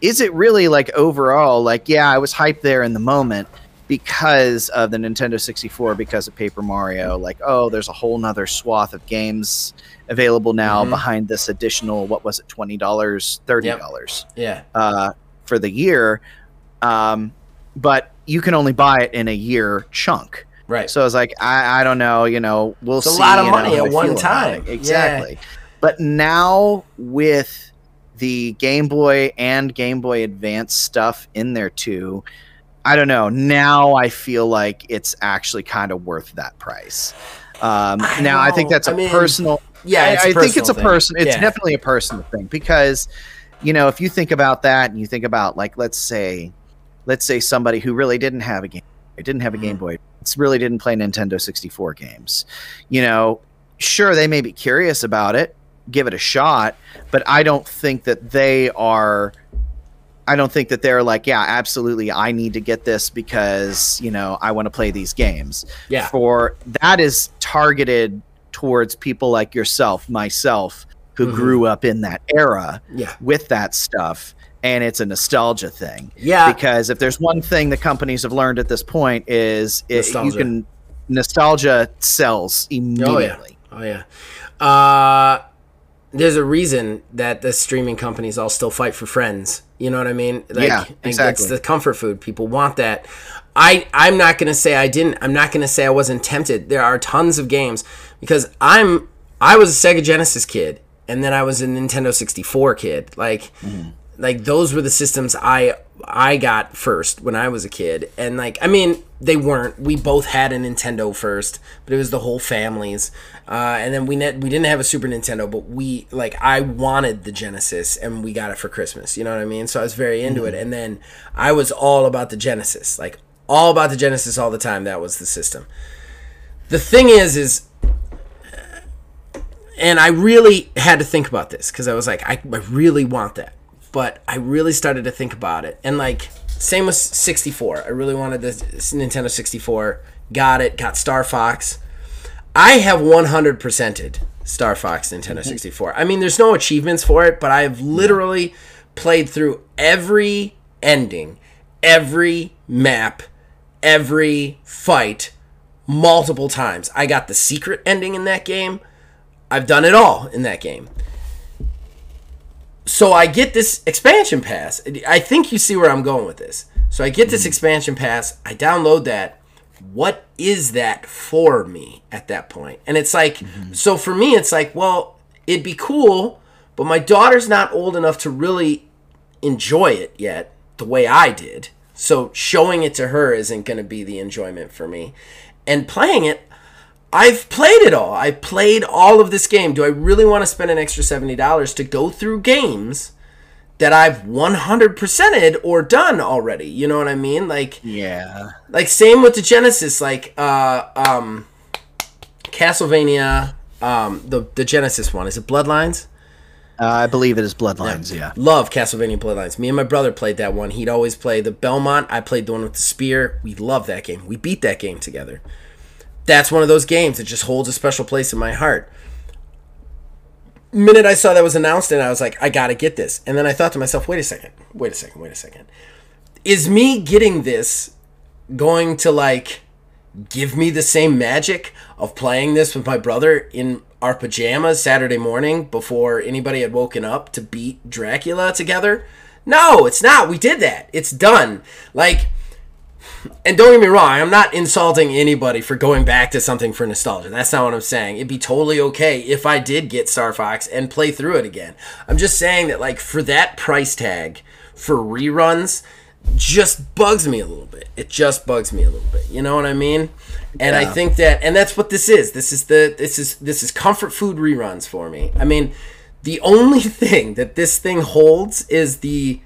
is it really like overall, like, yeah, I was hyped there in the moment, because of the Nintendo sixty-four, because of Paper Mario, like, oh, there's a whole nother swath of games available now mm-hmm. behind this additional, what was it, twenty dollars, thirty dollars yep. yeah. uh, for the year. Um, but you can only buy it in a year chunk. Right. So I was like, I, I don't know, you know, we'll it's see. It's a lot of money at one time. Exactly. Yeah. But now with the Game Boy and Game Boy Advance stuff in there too, I don't know. Now I feel like it's actually kind of worth that price. Um, I now know. I think that's a I mean, personal. Yeah, it's I, I personal think it's a person. It's yeah. definitely a personal thing because, you know, if you think about that and you think about like, let's say, let's say somebody who really didn't have a game, didn't have a mm-hmm. Game Boy, really didn't play Nintendo sixty-four games. You know, sure they may be curious about it, give it a shot, but I don't think that they are. I don't think that they're like, yeah, absolutely, I need to get this because, you know, I want to play these games. Yeah. For that is targeted towards people like yourself, myself, who mm-hmm. grew up in that era yeah. with that stuff. And it's a nostalgia thing. Yeah. Because if there's one thing that companies have learned at this point is it, you can nostalgia sells immediately. Oh, yeah. Oh, yeah. Uh, there's a reason that the streaming companies all still fight for friends. You know what I mean? Like, yeah, exactly. That's the comfort food. People want that. I, I'm not going to say I didn't. I'm not going to say I wasn't tempted. There are tons of games because I'm I was a Sega Genesis kid, and then I was a Nintendo sixty-four kid. Like, mm. like those were the systems I I got first when I was a kid. And, like, I mean, they weren't. We both had a Nintendo first, but it was the whole families. Uh, and then we ne- we didn't have a Super Nintendo, but we, like, I wanted the Genesis, and we got it for Christmas. You know what I mean? So I was very into mm-hmm. it. And then I was all about the Genesis. Like, all about the Genesis all the time. That was the system. The thing is, is... and I really had to think about this because I was like, I, I really want that. But I really started to think about it. And, like, same with sixty-four. I really wanted this Nintendo sixty-four. Got it. Got Star Fox. I have one hundred percented Star Fox Nintendo sixty-four. I mean, there's no achievements for it, but I've literally played through every ending, every map, every fight multiple times. I got the secret ending in that game. I've done it all in that game. So I get this expansion pass. I think you see where I'm going with this. So I get this expansion pass. I download that. What is that for me at that point? And it's like, mm-hmm. so for me, it's like, well, it'd be cool, but my daughter's not old enough to really enjoy it yet the way I did. So showing it to her isn't going to be the enjoyment for me. And playing it, I've played it all. I've played all of this game. Do I really want to spend an extra seventy dollars to go through games that I've one hundred percented or done already? You know what I mean? Like, yeah. Like, same with the Genesis. Like, uh, um, Castlevania, um, the, the Genesis one. Is it Bloodlines? Uh, I believe it is Bloodlines, yeah. yeah. Love Castlevania Bloodlines. Me and my brother played that one. He'd always play the Belmont. I played the one with the spear. We loved that game. We beat that game together. That's one of those games that just holds a special place in my heart. Minute I saw that was announced, and I was like, I gotta get this. And then I thought to myself, wait a second, wait a second, wait a second. Is me getting this going to, like, give me the same magic of playing this with my brother in our pajamas Saturday morning before anybody had woken up to beat Dracula together? No, it's not. We did that. It's done. Like... and don't get me wrong, I'm not insulting anybody for going back to something for nostalgia. That's not what I'm saying. It'd be totally okay if I did get Star Fox and play through it again. I'm just saying that, like, for that price tag for reruns just bugs me a little bit. It just bugs me a little bit. You know what I mean? And yeah. I think that, and that's what this is. This is the this is this is comfort food reruns for me. I mean, the only thing that this thing holds is the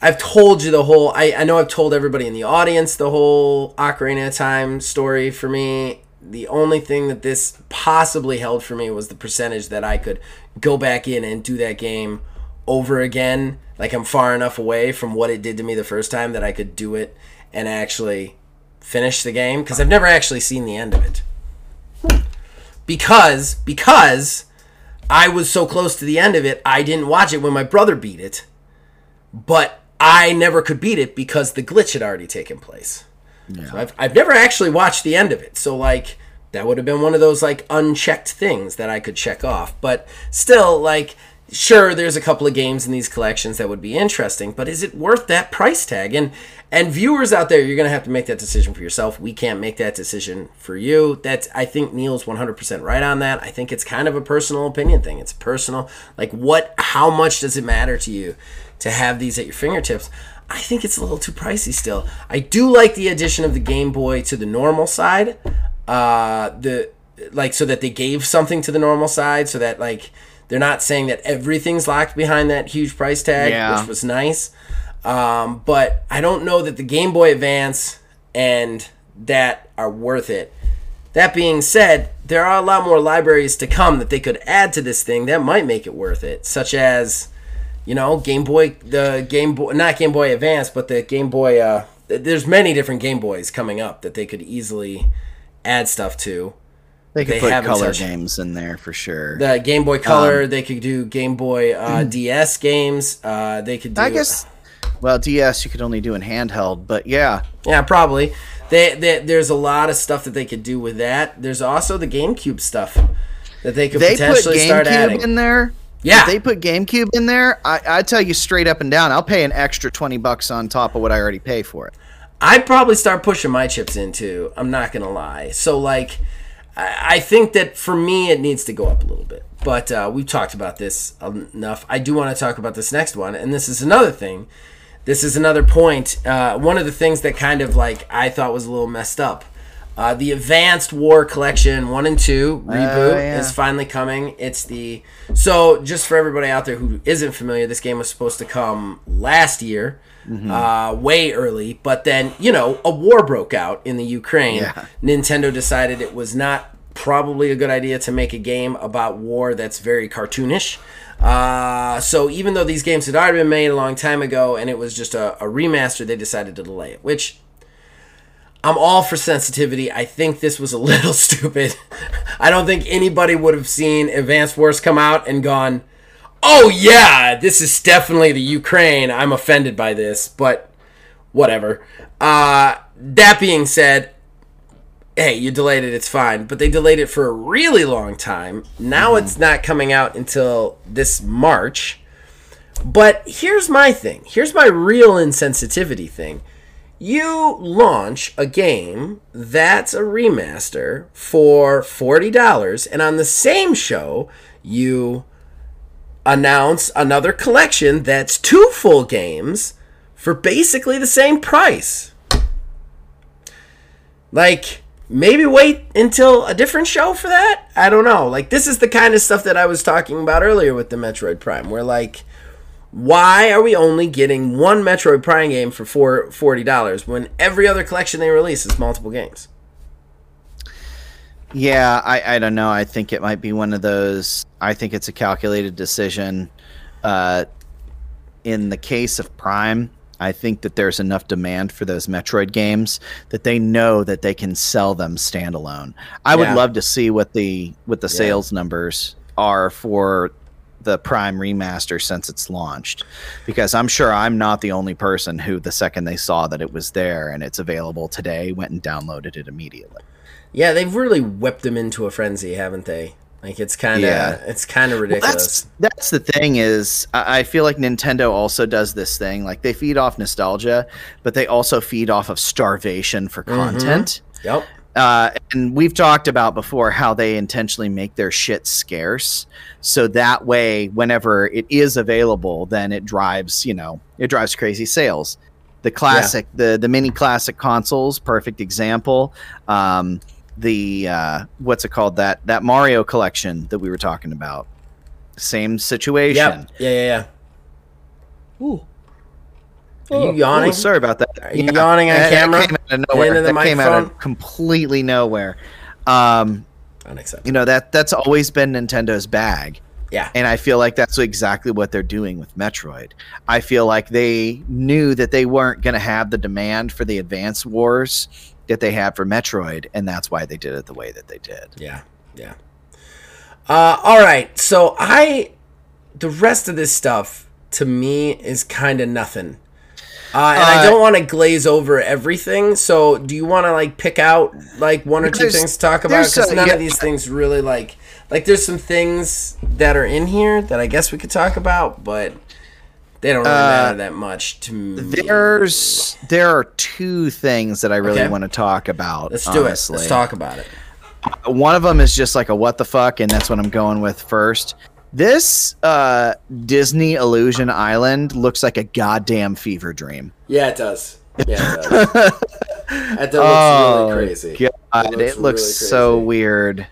I've told you the whole, I, I know I've told everybody in the audience the whole Ocarina of Time story for me. The only thing that this possibly held for me was the percentage that I could go back in and do that game over again. Like, I'm far enough away from what it did to me the first time that I could do it and actually finish the game. Because I've never actually seen the end of it. Because, because I was so close to the end of it, I didn't watch it when my brother beat it. But I never could beat it because the glitch had already taken place. Yeah. So I've I've never actually watched the end of it. So, like, that would have been one of those, like, unchecked things that I could check off. But still, like, sure, there's a couple of games in these collections that would be interesting, but is it worth that price tag? And and viewers out there, you're going to have to make that decision for yourself. We can't make that decision for you. That's, I think Neil's one hundred percent right on that. I think it's kind of a personal opinion thing. It's personal. Like, what? How much does it matter to you to have these at your fingertips? I think it's a little too pricey still. I do like the addition of the Game Boy to the normal side, uh, the like so that they gave something to the normal side, so that, like, they're not saying that everything's locked behind that huge price tag, yeah. which was nice. Um, but I don't know that the Game Boy Advance and that are worth it. That being said, there are a lot more libraries to come that they could add to this thing that might make it worth it, such as... You know, Game Boy, the Game Boy, not Game Boy Advance, but the Game Boy. Uh, there's many different Game Boys coming up that they could easily add stuff to. They could they put color touched. games in there for sure. The Game Boy Color. Um, they could do Game Boy uh, D S games. Uh, they could do. I guess. Well, D S you could only do in handheld, but yeah. Yeah, probably. They, they, there's a lot of stuff that they could do with that. There's also the GameCube stuff that they could they potentially put GameCube start adding in there. Yeah, if they put GameCube in there, I, I tell you straight up and down, I'll pay an extra twenty bucks on top of what I already pay for it. I'd probably start pushing my chips in too. I'm not gonna lie. So like, I, I think that for me it needs to go up a little bit. But uh, we've talked about this enough. I do want to talk about this next one, and this is another thing. This is another point. Uh, one of the things that kind of like I thought was a little messed up. Uh, the Advanced War Collection one and two reboot uh, yeah. is finally coming. It's the so just for everybody out there who isn't familiar, this game was supposed to come last year, mm-hmm. uh, way early. But then, you know, a war broke out in the Ukraine. Yeah. Nintendo decided it was not probably a good idea to make a game about war that's very cartoonish. Uh, so even though these games had already been made a long time ago and it was just a, a remaster, they decided to delay it, which I'm all for sensitivity. I think this was a little stupid. I don't think anybody would have seen Advanced Wars come out and gone, oh yeah, this is definitely the Ukraine. I'm offended by this, but whatever. Uh, that being said, hey, you delayed it, it's fine. But they delayed it for a really long time. Now mm-hmm. it's not coming out until this March. But here's my thing. Here's my real insensitivity thing. You launch a game that's a remaster for forty dollars, and on the same show, you announce another collection that's two full games for basically the same price. Like... Maybe wait until a different show for that? I don't know. Like, this is the kind of stuff that I was talking about earlier with the Metroid Prime, where, like, why are we only getting one Metroid Prime game for forty dollars when every other collection they release is multiple games? Yeah, I, I don't know. I think it might be one of those. I think it's a calculated decision. Uh, in the case of Prime... I think that there's enough demand for those Metroid games that they know that they can sell them standalone. I yeah. would love to see what the what the yeah. sales numbers are for the Prime Remaster since it's launched, because I'm sure I'm not the only person who the second they saw that it was there and it's available today went and downloaded it immediately. Yeah, they've really whipped them into a frenzy, haven't they? Like, it's kind of yeah. it's kind of ridiculous. Well, that's, that's the thing is, I feel like Nintendo also does this thing. Like, they feed off nostalgia, but they also feed off of starvation for content. Mm-hmm. Yep. Uh, and we've talked about before how they intentionally make their shit scarce. So that way, whenever it is available, then it drives, you know, it drives crazy sales. The classic, yeah. the, the mini classic consoles, perfect example. Um The uh, what's it called that that Mario collection that we were talking about? Same situation. Yep. Yeah, yeah, yeah. Ooh. Are you yawning? Oh, sorry about that. Are you yeah. yawning on that, camera? That came out of nowhere. Into the that microphone? Came out of completely nowhere. Um, Unacceptable. You know that that's always been Nintendo's bag. Yeah. And I feel like that's exactly what they're doing with Metroid. I feel like they knew that they weren't going to have the demand for the Advance Wars that they had for Metroid, and that's why they did it the way that they did. Yeah, yeah. Uh, all right, so I, the rest of this stuff, to me, is kind of nothing. Uh, and uh, I don't want to glaze over everything, so do you want to, like, pick out, like, one or two things to talk about? Because none yeah. of these things really, like, like, there's some things that are in here that I guess we could talk about, but... They don't really matter uh, that much to me. There's, there are two things that I really okay. want to talk about. Let's do honestly. it. Let's talk about it. One of them is just like a what the fuck, and that's what I'm going with first. This uh, Disney Illusion Island looks like a goddamn fever dream. Yeah, it does. Yeah, it does. That does oh, look really crazy. God, it looks, it looks really so crazy. weird.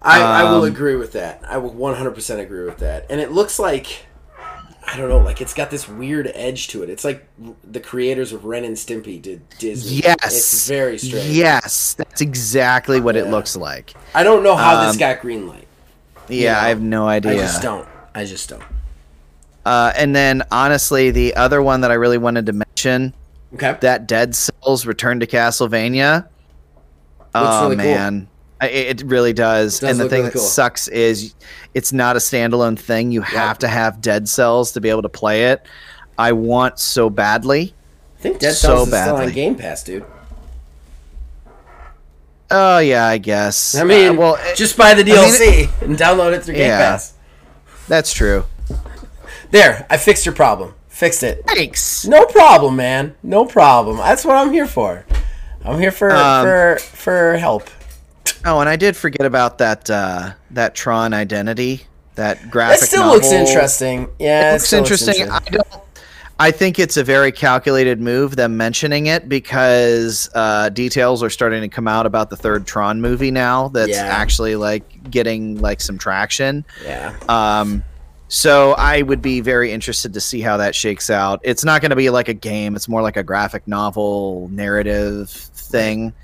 I, um, I will agree with that. I will one hundred percent agree with that. And it looks like... I don't know, like, it's got this weird edge to it. It's like the creators of Ren and Stimpy did Disney. Yes. It's very strange. Yes, that's exactly what yeah. it looks like. I don't know how um, this got green light. Yeah, you know? I have no idea. I just don't. I just don't. Uh, and then, honestly, the other one that I really wanted to mention, okay, that Dead Cells Return to Castlevania. Looks oh, really man. Cool. I, it really does. It does and the thing really that cool. sucks is it's not a standalone thing. You have yeah. to have Dead Cells to be able to play it. I want so badly. I think Dead so Cells is badly. still on Game Pass, dude. Oh, yeah, I guess. I mean, uh, well, it, just buy the D L C I mean, it, and download it through Game yeah, Pass. That's true. There, I fixed your problem. Fixed it. Thanks. No problem, man. No problem. That's what I'm here for. I'm here for um, for for help. Oh, and I did forget about that uh, that Tron Identity, that graphic That still novel. looks interesting. Yeah, it looks interesting. looks interesting. I don't. I think it's a very calculated move, them mentioning it, because uh, details are starting to come out about the third Tron movie now. That's yeah. actually like getting like some traction. Yeah. Um. So I would be very interested to see how that shakes out. It's not going to be like a game. It's more like a graphic novel narrative thing.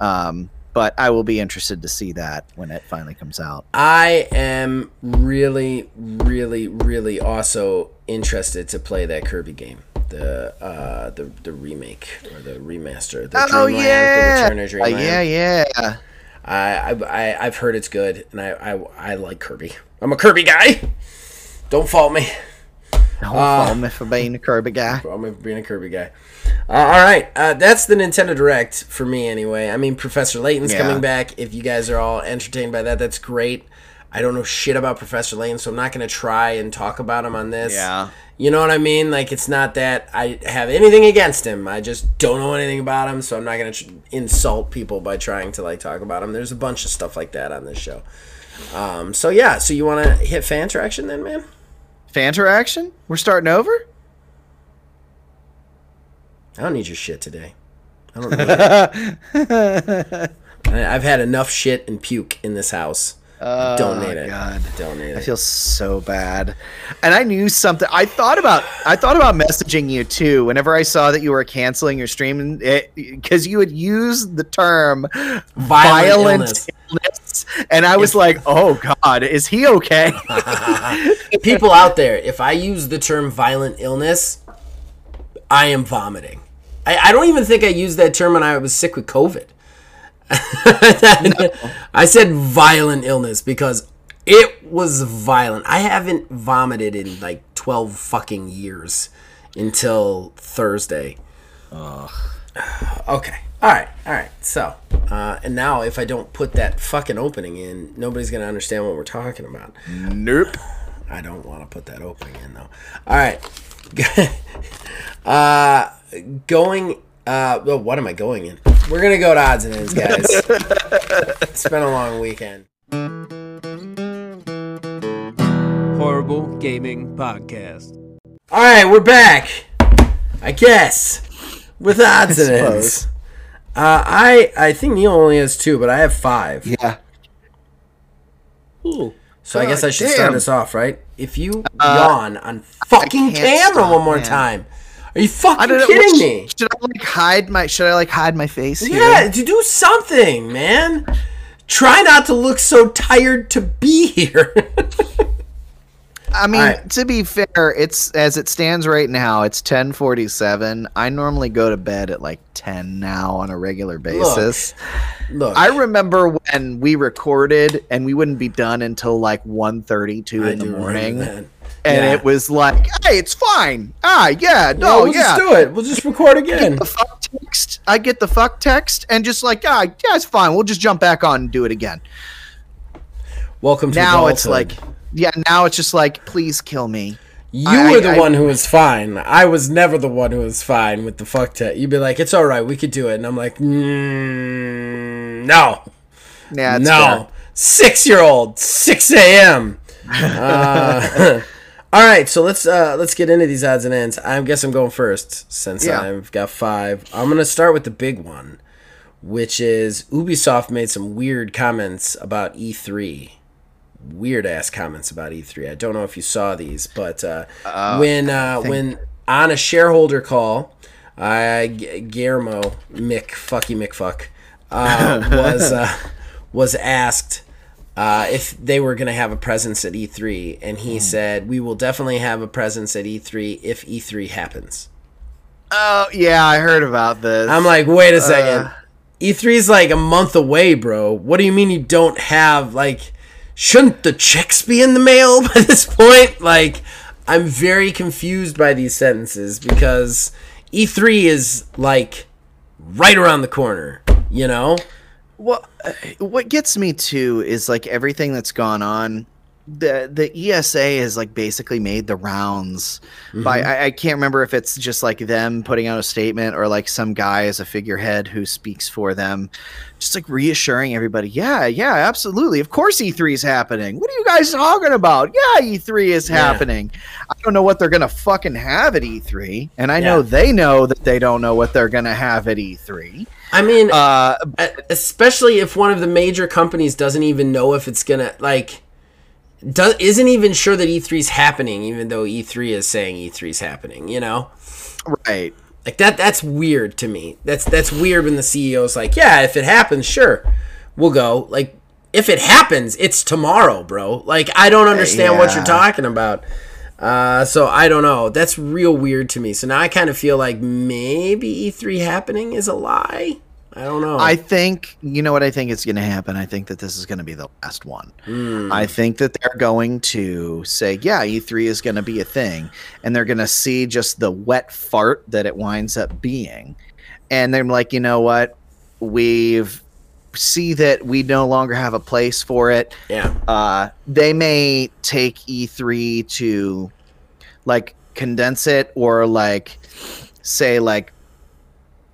Um, but I will be interested to see that when it finally comes out. I am really, really, really also interested to play that Kirby game. The uh, the, the remake or the remaster. The oh, Dreamland, yeah. The Return to Dreamland. Uh, yeah, yeah. I, I, I've heard it's good, and I, I, I like Kirby. I'm a Kirby guy. Don't fault me. Don't uh, fault me for being a Kirby guy. Don't fault me for being a Kirby guy. Uh, all right. Uh, that's the Nintendo Direct for me anyway. I mean, Professor Layton's yeah. coming back. If you guys are all entertained by that, that's great. I don't know shit about Professor Layton, so I'm not going to try and talk about him on this. Yeah. You know what I mean? Like, it's not that I have anything against him. I just don't know anything about him, so I'm not going to tr- insult people by trying to, like, talk about him. There's a bunch of stuff like that on this show. Um, so, yeah. So you want to hit fan traction then, man? Fanteraction? We're starting over? I don't need your shit today. I don't need it. I've had enough shit and puke in this house. Oh, don't need it. God. Don't need it. I feel so bad. And I knew something. I thought about I thought about messaging you too whenever I saw that you were canceling your stream, because you had used the term violent, violent illness. illness. And I was like, oh, God, is he okay? People out there, if I use the term violent illness, I am vomiting. I, I don't even think I used that term when I was sick with COVID. No. I said violent illness because it was violent. I haven't vomited in like twelve fucking years until Thursday. Ugh. Okay. All right, all right. So, uh, and now if I don't put that fucking opening in, nobody's going to understand what we're talking about. Nope. I don't want to put that opening in, though. All right. uh, going, uh, well, what am I going in? We're going to go to odds and ends, guys. It's been a long weekend. Horrible Gaming Podcast. All right, we're back, I guess, with odds and ends. Uh, I I think Neil only has two, but I have five. Yeah. Ooh. So God, I guess I should damn. start this off, right? If you uh, yawn on fucking camera stop, one more man. time, are you fucking kidding what, me? Should I like hide my? Should I like hide my face? Yeah, to do something, man. Try not to look so tired to be here. I mean, right. to be fair, it's as it stands right now, it's ten forty-seven. I normally go to bed at like ten now on a regular basis. Look, look. I remember when we recorded and we wouldn't be done until like one thirty, two in the morning. And yeah. it was like, hey, it's fine. Ah, yeah, no, yeah. We'll yeah. just do it. We'll just record again. I get the fuck text, I get the fuck text and just like, ah, yeah, it's fine. We'll just jump back on and do it again. Welcome to Now it's like... Yeah, now it's just like, please kill me. You I, were the I, one I, who was fine. I was never the one who was fine with the fuck tech. You'd be like, it's all right, we could do it. And I'm like, mm, no. Yeah, no. Six-year-old, six a.m. Uh, all right, so let's uh, let's get into these odds and ends. I guess I'm going first since yeah. I've got five. I'm going to start with the big one, which is Ubisoft made some weird comments about E three. Weird ass comments about E three. I don't know if you saw these, but uh, uh, when uh, when on a shareholder call, I G- Guillermo Mick Fucky McFuck uh, was uh, was asked uh, if they were going to have a presence at E three. And he mm. said, we will definitely have a presence at E three if E three happens. Oh, yeah, I heard about this. I'm like, wait a second. Uh, E three is like a month away, bro. What do you mean you don't have, like, shouldn't the checks be in the mail by this point? Like, I'm very confused by these sentences because E three is, like, right around the corner, you know? Well, uh, what gets me, too, is, like, everything that's gone on. The the E S A has, like, basically made the rounds mm-hmm. by I, I can't remember if it's just like them putting out a statement or like some guy as a figurehead who speaks for them, just like reassuring everybody. Yeah, yeah, absolutely. Of course E three is happening. What are you guys talking about? Yeah, E three is yeah. happening. I don't know what they're gonna fucking have at E three, and I yeah. know they know that they don't know what they're gonna have at E three. I mean, uh, especially if one of the major companies doesn't even know if it's gonna like. Does, isn't even sure that E three's happening, even though E three is saying E three's happening, you know? Right. Like, that. that's weird to me. That's that's weird when the C E O's like, yeah, if it happens, sure, we'll go. Like, if it happens, it's tomorrow, bro. Like, I don't understand yeah. what you're talking about. Uh, so, I don't know. That's real weird to me. So, now I kind of feel like maybe E three happening is a lie. I don't know. I think, you know what I think is going to happen? I think that this is going to be the last one. Mm. I think that they're going to say, yeah, E three is going to be a thing. And they're going to see just the wet fart that it winds up being. And they're like, you know what? We've see that we no longer have a place for it. Yeah. Uh, they may take E three to, like, condense it or, like, say, like,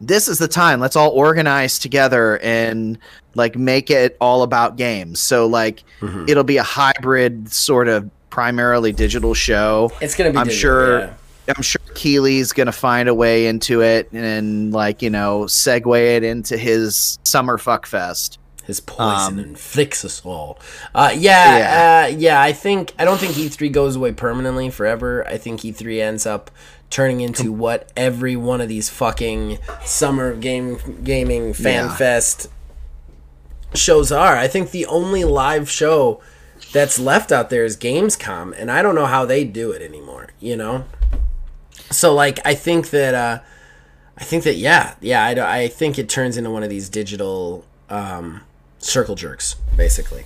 this is the time. Let's all organize together and like make it all about games. So like mm-hmm. it'll be a hybrid sort of primarily digital show. It's gonna be. I'm digital, sure. Yeah. I'm sure Keely's gonna find a way into it and like you know segue it into his summer fuckfest. His poison um, inflicts us all. Uh, yeah, yeah. Uh, yeah. I think I don't think E three goes away permanently forever. I think E three ends up turning into what every one of these fucking summer game gaming fan yeah. fest shows are. I think the only live show that's left out there is Gamescom, and I don't know how they do it anymore, you know? So, like, I think that, uh, I think that, yeah, yeah, I, I think it turns into one of these digital um, circle jerks, basically.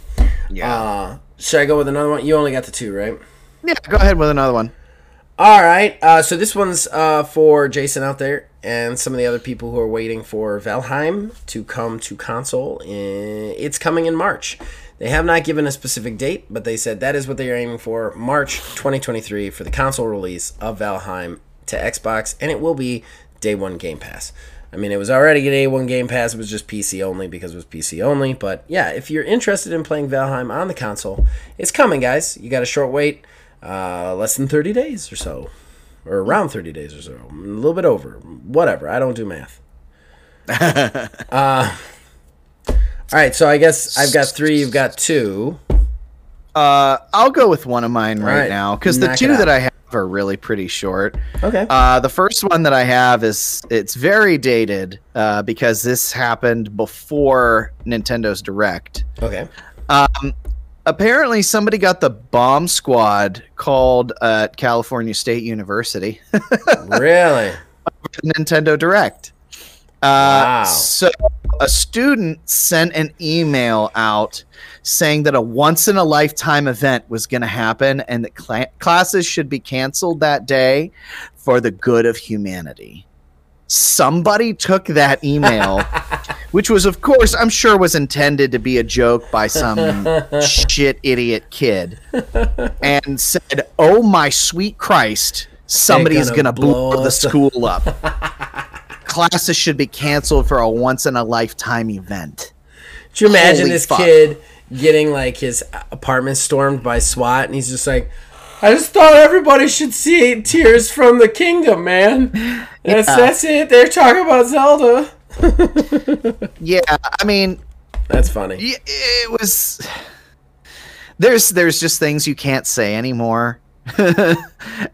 Yeah. Uh, should I go with another one? You only got the two, right? Yeah, go ahead with another one. All right, uh, so this one's uh, for Jason out there and some of the other people who are waiting for Valheim to come to console. In, it's coming in March. They have not given a specific date, but they said that is what they are aiming for, March twenty twenty-three, for the console release of Valheim to Xbox, and it will be Day one Game Pass. I mean, it was already Day one Game Pass. It was just P C only because it was P C only. But, yeah, if you're interested in playing Valheim on the console, it's coming, guys. You got a short wait. Uh, less than thirty days or so, or around thirty days or so, a little bit over, whatever. I don't do math. uh, all right, so I guess I've got three, you've got two. Uh, I'll go with one of mine right, right. now, because the two that I have are really pretty short. Okay. Uh, the first one that I have is, it's very dated, uh, because this happened before Nintendo's Direct. Okay. Um, Apparently, somebody got the bomb squad called uh, at California State University. Really? Nintendo Direct. Uh, wow. So a student sent an email out saying that a once-in-a-lifetime event was going to happen and that cl- classes should be canceled that day for the good of humanity. Somebody took that email, which was, of course, I'm sure was intended to be a joke by some shit idiot kid, and said, oh, my sweet Christ, somebody's going to blow, blow the school up. Classes should be canceled for a once-in-a-lifetime event. Could you imagine Holy this fuck. kid getting, like, his apartment stormed by SWAT, and he's just like, I just thought everybody should see Tears from the Kingdom, man. That's yeah. that's it. They're talking about Zelda. Yeah, I mean, that's funny. It was there's there's just things you can't say anymore,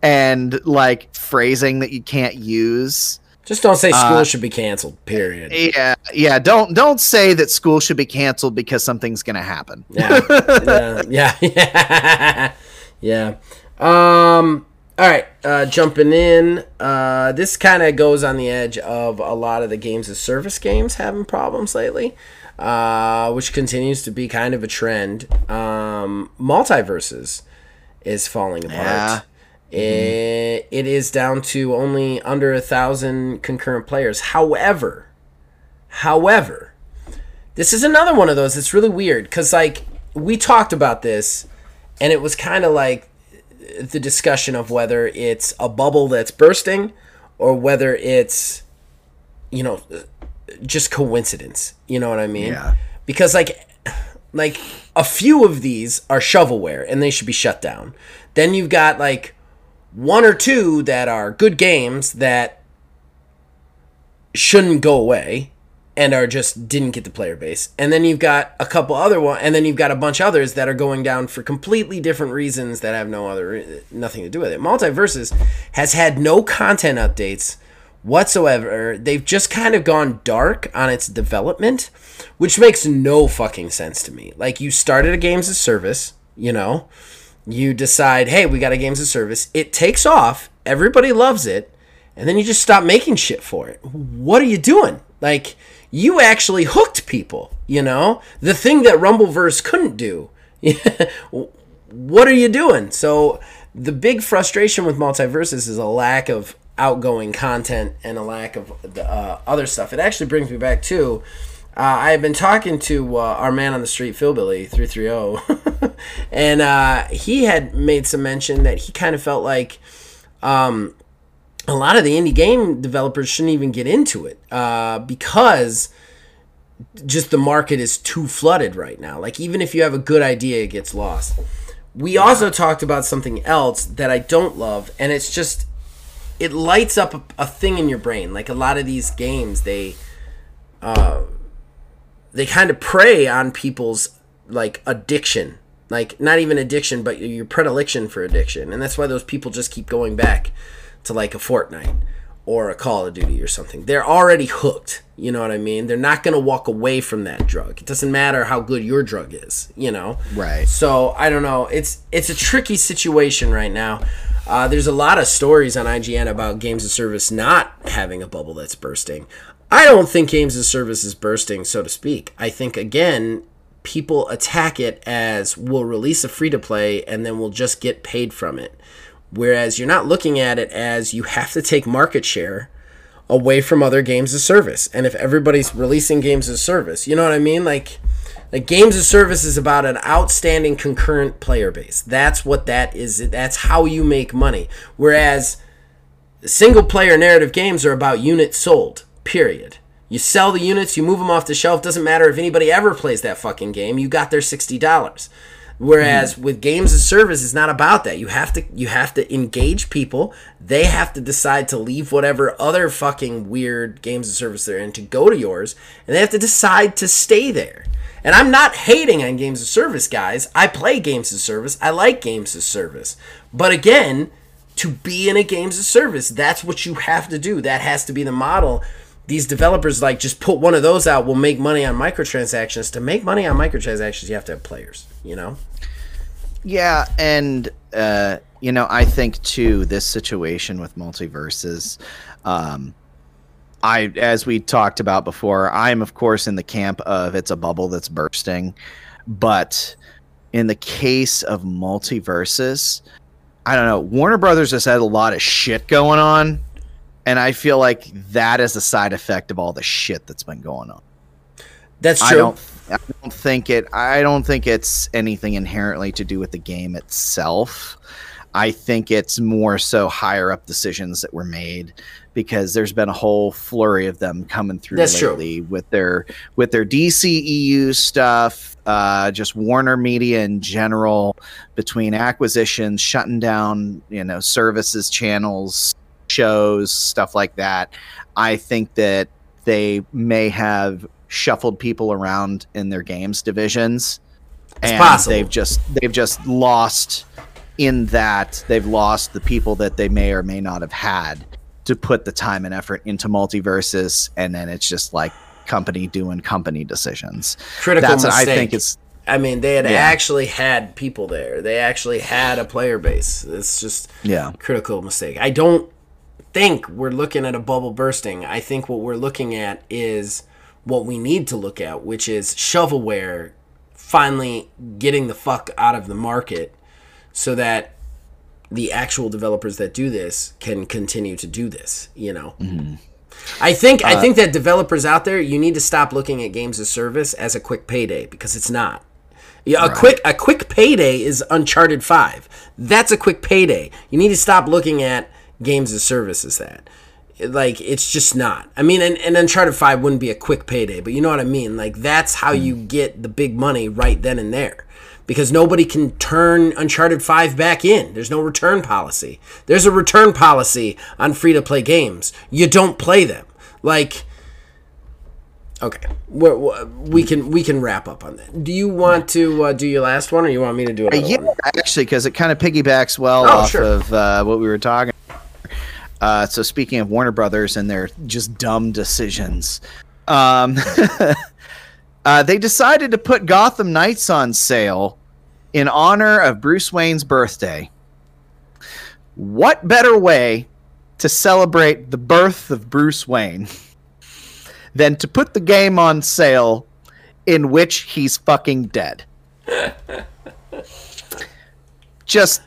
and like phrasing that you can't use. Just don't say school uh, should be canceled, period. Yeah, yeah. Don't don't say that school should be canceled because something's going to happen. Yeah, yeah, yeah, yeah. yeah. Um, all right, uh, jumping in. Uh, this kind of goes on the edge of a lot of the games as service games having problems lately, uh, which continues to be kind of a trend. Um, MultiVersus is falling apart. Yeah. It, it is down to only under a thousand concurrent players. However, however, this is another one of those that's really weird because, like, we talked about this, and it was kind of like the discussion of whether it's a bubble that's bursting or whether it's, you know, just coincidence. You know what I mean? Yeah. Because, like, like a few of these are shovelware, and they should be shut down. Then you've got, like, one or two that are good games that shouldn't go away and are just didn't get the player base. And then you've got a couple other one, and then you've got a bunch of others that are going down for completely different reasons that have no other nothing to do with it. MultiVersus has had no content updates whatsoever. They've just kind of gone dark on its development, which makes no fucking sense to me. Like, you started a games as service, you know, you decide, hey, we got a games of service. It takes off. Everybody loves it. And then you just stop making shit for it. What are you doing? Like, you actually hooked people, you know? The thing that Rumbleverse couldn't do. What are you doing? So the big frustration with MultiVersus is a lack of outgoing content and a lack of the, uh, other stuff. It actually brings me back to... Uh, I have been talking to uh, our man on the street, Philbilly three thirty, and uh, he had made some mention that he kind of felt like um, a lot of the indie game developers shouldn't even get into it uh, because just the market is too flooded right now. Like, even if you have a good idea, it gets lost. We yeah. also talked about something else that I don't love, and it's just it lights up a, a thing in your brain. Like, a lot of these games, they... Uh, they kind of prey on people's, like, addiction. Like, not even addiction, but your predilection for addiction. And that's why those people just keep going back to, like, a Fortnite or a Call of Duty or something. They're already hooked, you know what I mean? They're not going to walk away from that drug. It doesn't matter how good your drug is, you know? Right. So, I don't know. It's it's a tricky situation right now. Uh, there's a lot of stories on I G N about games of service not having a bubble that's bursting. I don't think games as service is bursting, so to speak. I think, again, people attack it as we'll release a free-to-play and then we'll just get paid from it. Whereas you're not looking at it as you have to take market share away from other games as service. And if everybody's releasing games as service, you know what I mean? Like, like games as service is about an outstanding concurrent player base. That's what that is. That's how you make money. Whereas single-player narrative games are about units sold. Period. You sell the units, you move them off the shelf. Doesn't matter if anybody ever plays that fucking game. You got their sixty dollars. Whereas mm. with games as service, it's not about that. You have to you have to engage people. They have to decide to leave whatever other fucking weird games as service they're in to go to yours, and they have to decide to stay there. And I'm not hating on games as service, guys. I play games as service. I like games as service. But again, to be in a games as service, that's what you have to do. That has to be the model. These developers, like, just put one of those out, we'll make money on microtransactions. To make money on microtransactions, you have to have players, you know? Yeah, and, uh, you know, I think, too, this situation with MultiVersus, um, I, as we talked about before, I'm, of course, in the camp of it's a bubble that's bursting. But in the case of MultiVersus, I don't know, Warner Brothers has had a lot of shit going on. And I feel like that is a side effect of all the shit that's been going on. That's true. I don't, I don't think it. I don't think it's anything inherently to do with the game itself. I think it's more so higher up decisions that were made because there's been a whole flurry of them coming through that's lately true. with their with their D C E U stuff, uh, just Warner Media in general, between acquisitions, shutting down, you know, services, channels, shows, stuff like that. I think that they may have shuffled people around in their games divisions. It's and possible. they've just they've just lost in that they've lost the people that they may or may not have had to put the time and effort into MultiVersus, and then it's just like company doing company decisions. Critical That's mistake. I think it's. I mean, they had yeah. actually had people there. They actually had a player base. It's just yeah. critical mistake. I don't think we're looking at a bubble bursting. I think what we're looking at is what we need to look at, which is shovelware finally getting the fuck out of the market so that the actual developers that do this can continue to do this, you know? Mm-hmm. I think uh, I think that developers out there, you need to stop looking at games as service as a quick payday, because it's not. Yeah, a right. quick a quick payday is Uncharted five. That's a quick payday. You need to stop looking at games as service as that. Like, it's just not. I mean, and, and Uncharted five wouldn't be a quick payday, but you know what I mean? Like, that's how mm. you get the big money right then and there, because nobody can turn Uncharted five back in. There's no return policy. There's a return policy on free-to-play games. You don't play them. Like, okay, we're, we're, we can we can wrap up on that. Do you want to uh, do your last one, or you want me to do another uh, yeah, one? Actually, because it kind of piggybacks well oh, off sure. of uh, what we were talking about. Uh, so speaking of Warner Brothers and their just dumb decisions, um, uh, they decided to put Gotham Knights on sale in honor of Bruce Wayne's birthday. What better way to celebrate the birth of Bruce Wayne than to put the game on sale in which he's fucking dead? Just...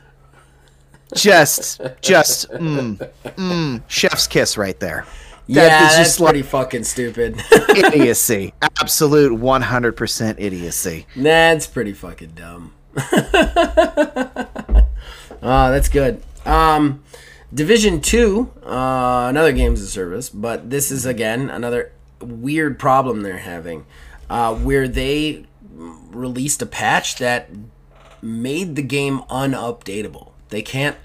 Just, just, mm, mm, chef's kiss right there. That yeah, is just that's pretty like fucking stupid. Idiocy. Absolute one hundred percent idiocy. That's pretty fucking dumb. Oh, that's good. Um, Division two, uh, another games of service, but this is, again, another weird problem they're having, uh, where they released a patch that made the game unupdatable. They can't,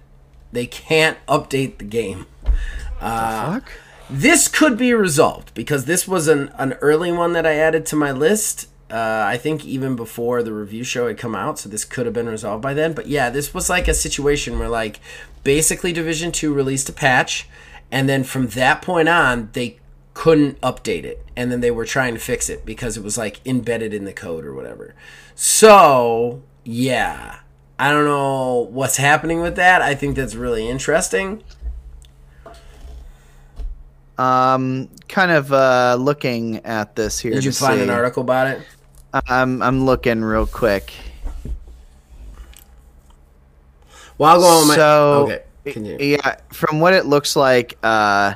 they can't update the game. Uh, the fuck? This could be resolved, because this was an, an early one that I added to my list. Uh, I think even before the review show had come out, so this could have been resolved by then. But yeah, this was like a situation where, like, basically Division two released a patch, and then from that point on, they couldn't update it. And then they were trying to fix it because it was, like, embedded in the code or whatever. So, yeah. I don't know what's happening with that. I think that's really interesting. Um, kind of uh, looking at this here. Did you find see. an article about it? I'm I'm looking real quick. Well, I'll go on my. So okay. Continue. Yeah, from what it looks like, uh,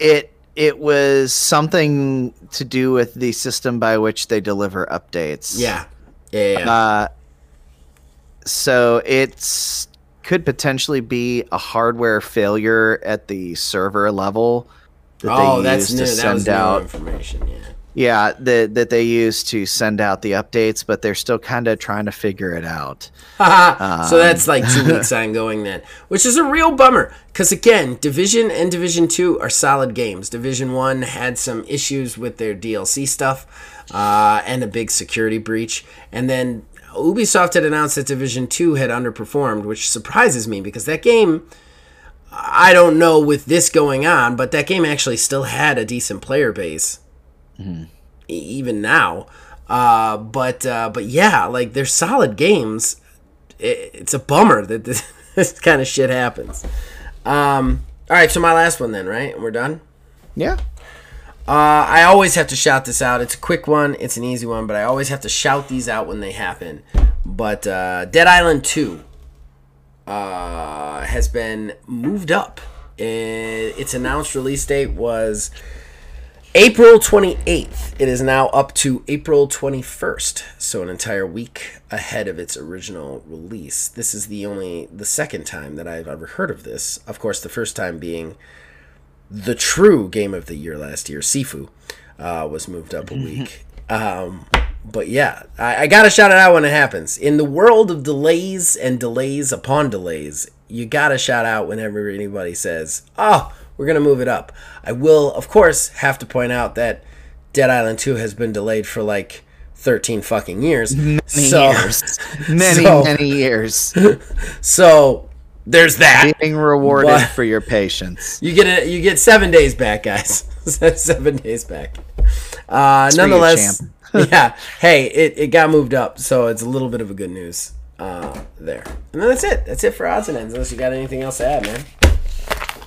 it it was something to do with the system by which they deliver updates. Yeah. Yeah. yeah, yeah. Uh. So it could potentially be a hardware failure at the server level that oh, they use to send that out information. Yeah, yeah, that that they use to send out the updates, but they're still kind of trying to figure it out. um, so that's like two weeks ongoing then, which is a real bummer. Because again, Division and Division Two are solid games. Division One had some issues with their D L C stuff uh, and a big security breach, and then Ubisoft had announced that Division two had underperformed, which surprises me because that game, I don't know with this going on, but that game actually still had a decent player base, mm-hmm. even now. Uh, but uh, but yeah, like they're solid games. It, it's a bummer that this, this kind of shit happens. Um, all right, so my last one then, right? We're done? Yeah. Uh, I always have to shout this out. It's a quick one. It's an easy one, but I always have to shout these out when they happen. But uh, Dead Island two uh, has been moved up. It, its announced release date was April twenty-eighth. It is now up to April twenty-first, so an entire week ahead of its original release. This is the only the second time that I've ever heard of this. Of course, the first time being the true game of the year last year, Sifu, uh, was moved up a week. Um, but yeah, I, I got to shout it out when it happens. In the world of delays and delays upon delays, you got to shout out whenever anybody says, oh, we're going to move it up. I will, of course, have to point out that Dead Island two has been delayed for like thirteen fucking years. Many so, years. Many, so, many years. So there's that. Being rewarded but for your patience. You get a, you get seven days back, guys. Seven days back. Uh, nonetheless, yeah. Hey, it, it got moved up, so it's a little bit of a good news uh, there. And then that's it. That's it for odds and ends. Unless you got anything else to add, man.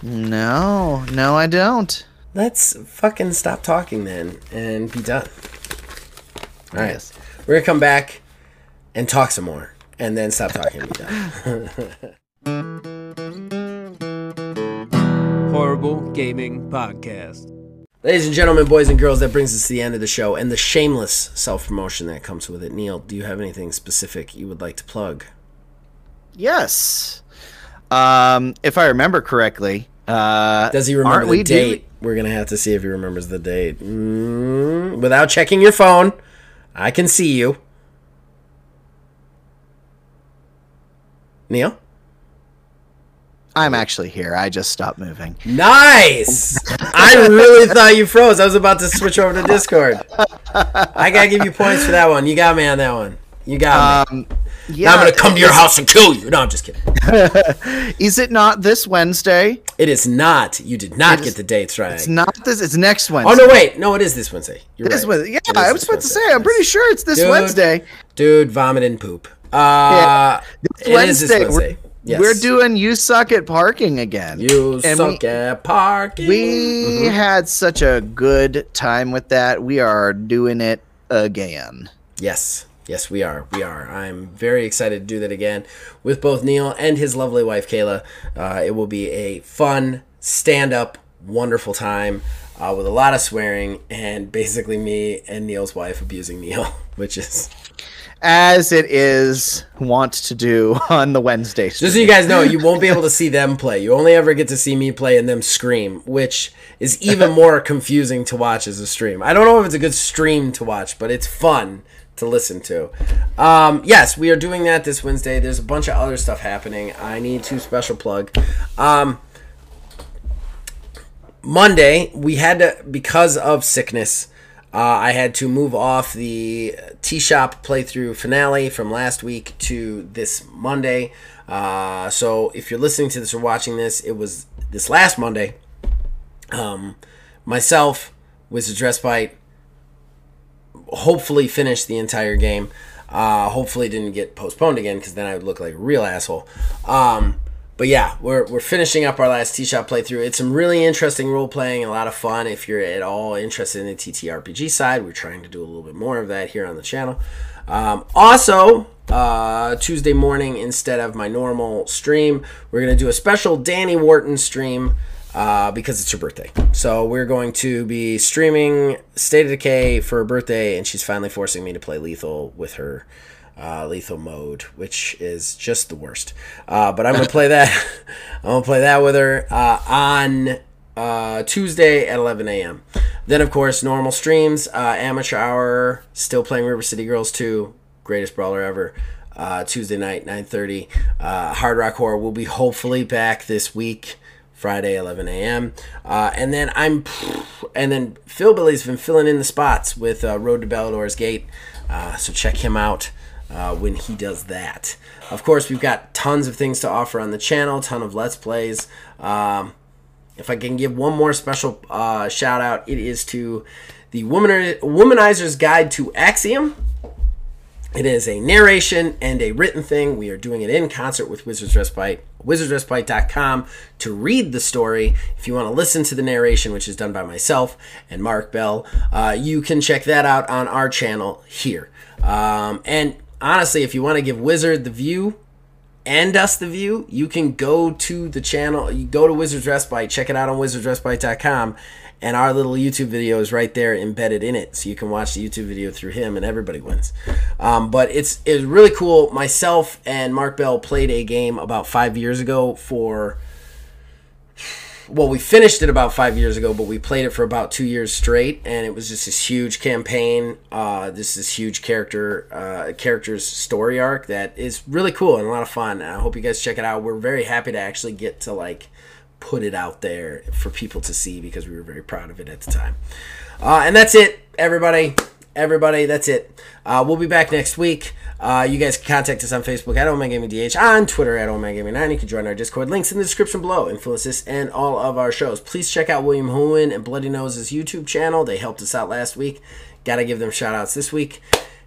No, no, I don't. Let's fucking stop talking then and be done. All right, yes. We're gonna come back and talk some more, and then stop talking and be done. Horrible Gaming Podcast. Ladies and gentlemen, boys and girls, that brings us to the end of the show and the shameless self-promotion that comes with it. Neil, do you have anything specific you would like to plug? Yes. Um, if I remember correctly, uh, does he remember the date? We're going to have to see if he remembers the date. Mm, without checking your phone, I can see you. Neil? I'm actually here. I just stopped moving. Nice! I really thought you froze. I was about to switch over to Discord. I got to give you points for that one. You got me on that one. You got um, me. Yeah, now I'm going to come to your house and kill you. No, I'm just kidding. Is it not this Wednesday? It is not. You did not is, get the dates right. It's not this. It's next Wednesday. Oh, no, wait. No, it is this Wednesday. You're it right. Is Wednesday. Yeah, is I was about Wednesday. to say. I'm pretty sure it's this dude, Wednesday. Dude, vomit and poop. Uh, yeah. It Wednesday. is this Wednesday. We're, yes. we're doing You Suck at Parking again. You and suck we, at parking. We mm-hmm. had such a good time with that. We are doing it again. Yes. Yes, we are. We are. I'm very excited to do that again with both Neil and his lovely wife, Kayla. Uh, it will be a fun, stand-up, wonderful time uh, with a lot of swearing and basically me and Neil's wife abusing Neil, which is... as it is wont to do on the Wednesday stream. Just so you guys know, you won't be able to see them play. You only ever get to see me play and them scream, which is even more confusing to watch as a stream. I don't know if it's a good stream to watch, but it's fun to listen to. Um, yes, we are doing that this Wednesday. There's a bunch of other stuff happening. I need to special plug. Um, Monday, we had to, because of sickness, uh, I had to move off the Tea Shop playthrough finale from last week to this Monday. Uh, so if you're listening to this or watching this, it was this last Monday. Um, myself, Wizard Dress Bite, hopefully finish the entire game. Uh, hopefully didn't get postponed again, because then I would look like a real asshole. Um, but yeah, we're we're finishing up our last T-Shop playthrough. It's some really interesting role-playing, a lot of fun. If you're at all interested in the T T R P G side, we're trying to do a little bit more of that here on the channel. Um, also, uh, Tuesday morning, instead of my normal stream, we're going to do a special Danny Wharton stream. Uh, because it's her birthday. So we're going to be streaming State of Decay for her birthday, and she's finally forcing me to play Lethal with her, uh, Lethal mode, which is just the worst. Uh, but I'm going to play that. I'm going to play that with her uh, on uh, Tuesday at eleven a m Then, of course, normal streams, uh, Amateur Hour, still playing River City Girls two, greatest brawler ever. Uh, Tuesday night, nine thirty. Uh, Hard Rock Horror will be hopefully back this week. Friday, eleven a m Uh, and then I'm, and then Phil Billy's been filling in the spots with uh, Road to Ballador's Gate. Uh, so check him out uh, when he does that. Of course, we've got tons of things to offer on the channel, ton of Let's Plays. Um, if I can give one more special uh, shout out, it is to the Woman- Womanizer's Guide to Axiom. It is a narration and a written thing. We are doing it in concert with Wizards Respite. wizards respite dot com to read the story. If you want to listen to the narration, which is done by myself and Mark Bell, uh, you can check that out on our channel here. Um, and honestly, if you want to give Wizard the view and us the view, you can go to the channel. You go to Wizards Respite, check it out on wizards respite dot com. And our little YouTube video is right there embedded in it. So you can watch the YouTube video through him and everybody wins. Um, but it's it's really cool. Myself and Mark Bell played a game about five years ago for... Well, we finished it about five years ago, but we played it for about two years straight. And it was just this huge campaign. Uh, this is huge character uh, character's story arc that is really cool and a lot of fun. And I hope you guys check it out. We're very happy to actually get to like... put it out there for people to see because we were very proud of it at the time. Uh, and that's it, everybody. everybody, that's it. Uh, we'll be back next week. Uh, you guys can contact us on Facebook at Omegagamingdh, on Twitter at Omegagaming nine. You can join our Discord. Links in the description below. Influences and all of our shows. Please check out William Holowin and Bloody Nose's YouTube channel. They helped us out last week. Got to give them shout-outs this week.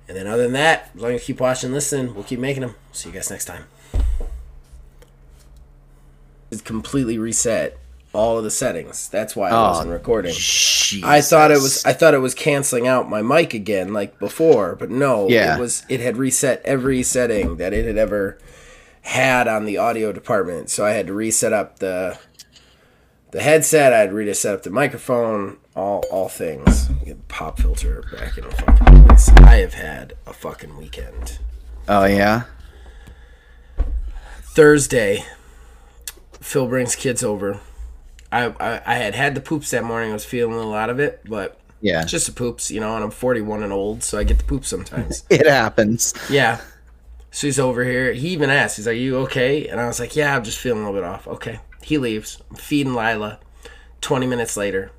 And then other than that, as long as you keep watching and listening, we'll keep making them. See you guys next time. It's completely reset all of the settings. That's why I wasn't oh, recording. Jesus. I thought it was I thought it was canceling out my mic again like before, but no, yeah. it was it had reset every setting that it had ever had on the audio department. So I had to reset up the the headset, I had to reset up the microphone, all all things. Get the pop filter back in the fucking place. I have had a fucking weekend. Oh yeah. Thursday, Phil brings kids over. I, I I had had the poops that morning. I was feeling a little out of it, but yeah, just the poops, you know. And I'm forty-one and old, so I get the poops sometimes. It happens. Yeah. So he's over here. He even asked, he's like, "Are you okay?" And I was like, "Yeah, I'm just feeling a little bit off." Okay. He leaves. I'm feeding Lila. Twenty minutes later,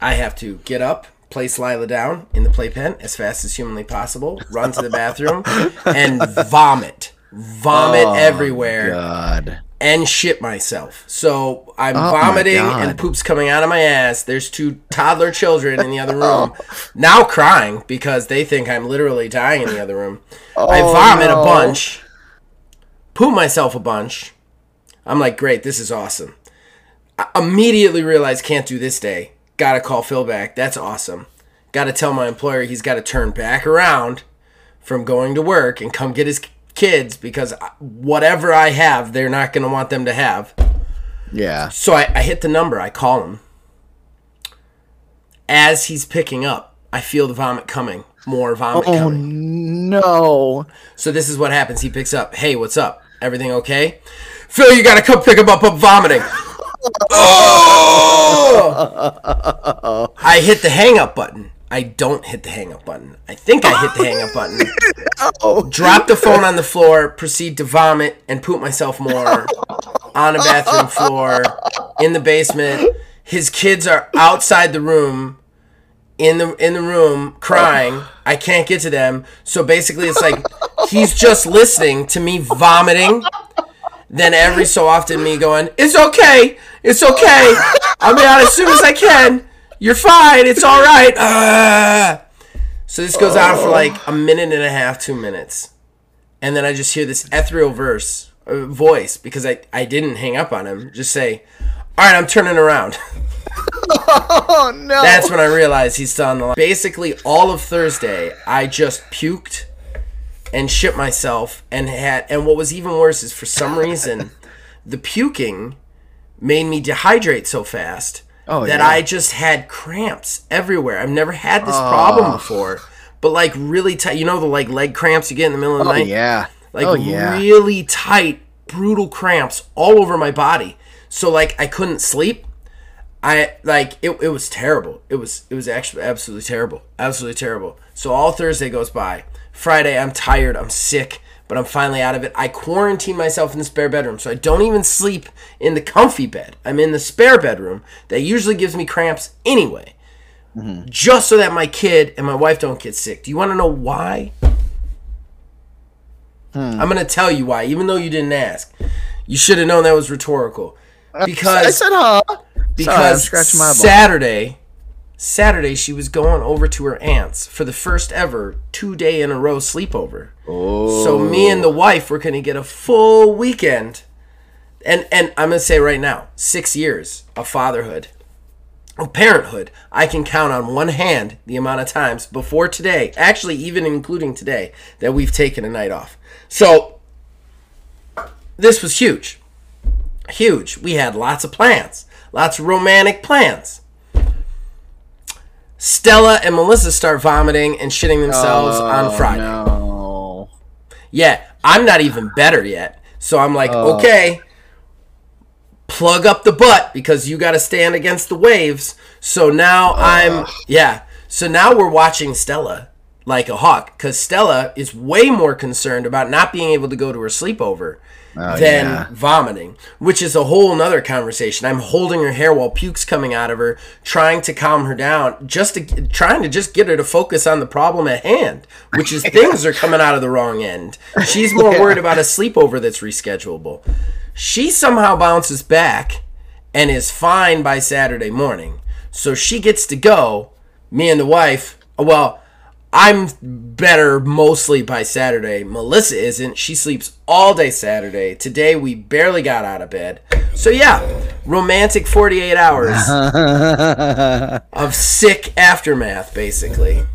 I have to get up, place Lila down in the playpen as fast as humanly possible, run to the bathroom, and vomit, vomit oh, everywhere. God. And shit myself. So I'm oh vomiting and poop's coming out of my ass. There's two toddler children in the other room oh. now crying because they think I'm literally dying in the other room. Oh, I vomit no. a bunch, poop myself a bunch. I'm like, great, this is awesome. I immediately realize can't do this day. Gotta call Phil back. That's awesome. Gotta tell my employer he's gotta turn back around from going to work and come get his kids because whatever I have, they're not going to want them to have. Yeah. So I, I hit the number. I call him. As he's picking up, I feel the vomit coming. More vomit oh, coming. Oh, no. So this is what happens. He picks up. Hey, what's up? Everything okay? Phil, you got to come pick him up. I'm vomiting. Oh! I hit the hang-up button. I don't hit the hang-up button. I think I hit the hang-up button. Oh. Drop the phone on the floor, proceed to vomit, and poop myself more on a bathroom floor, in the basement. His kids are outside the room, in the in the room, crying. I can't get to them. So basically it's like he's just listening to me vomiting. Then every so often me going, it's okay, it's okay. I'll be out as soon as I can. You're fine. It's all right. Uh. So this goes oh. on for like a minute and a half, two minutes. And then I just hear this ethereal verse, uh, voice because I, I didn't hang up on him. Just say, all right, I'm turning around. Oh, no. That's when I realized he's still on the line. Basically, all of Thursday, I just puked and shit myself. And, had, and what was even worse is for some reason, the puking made me dehydrate so fast. Oh, that yeah. I just had cramps everywhere. I've never had this oh. problem before, but like really tight. You know the like leg cramps you get in the middle of the oh, night. Yeah, like oh, yeah. really tight, brutal cramps all over my body. So like I couldn't sleep. I like it. It was terrible. It was it was actually absolutely terrible, absolutely terrible. So all Thursday goes by. Friday, I'm tired. I'm sick. But I'm finally out of it. I quarantine myself in the spare bedroom, so I don't even sleep in the comfy bed. I'm in the spare bedroom that usually gives me cramps anyway, mm-hmm. just so that my kid and my wife don't get sick. Do you want to know why? Hmm. I'm going to tell you why, even though you didn't ask. You should have known that was rhetorical. Because I said, huh? Because Sorry, I'm my Saturday, Saturday, she was going over to her aunt's for the first ever two-day-in-a-row sleepover. Oh. So me and the wife were going to get a full weekend. And and I'm going to say right now, six years of fatherhood, of parenthood, I can count on one hand the amount of times before today, actually even including today, that we've taken a night off. So this was huge. Huge. We had lots of plans, lots of romantic plans. Stella and Melissa start vomiting and shitting themselves oh, on Friday. No. Yeah, I'm not even better yet. So I'm like, oh. okay, plug up the butt because you got to stand against the waves. So now oh. I'm, yeah. So now we're watching Stella like a hawk because Stella is way more concerned about not being able to go to her sleepover oh, than yeah. vomiting, which is a whole nother conversation. I'm holding her hair while puke's coming out of her, trying to calm her down, just to, trying to just get her to focus on the problem at hand, which is things are coming out of the wrong end. She's more yeah. worried about a sleepover that's reschedulable. She somehow bounces back and is fine by Saturday morning. So she gets to go, me and the wife, well, I'm better mostly by Saturday. Melissa isn't. She sleeps all day Saturday. Today we barely got out of bed. So yeah, romantic forty-eight hours of sick aftermath, basically.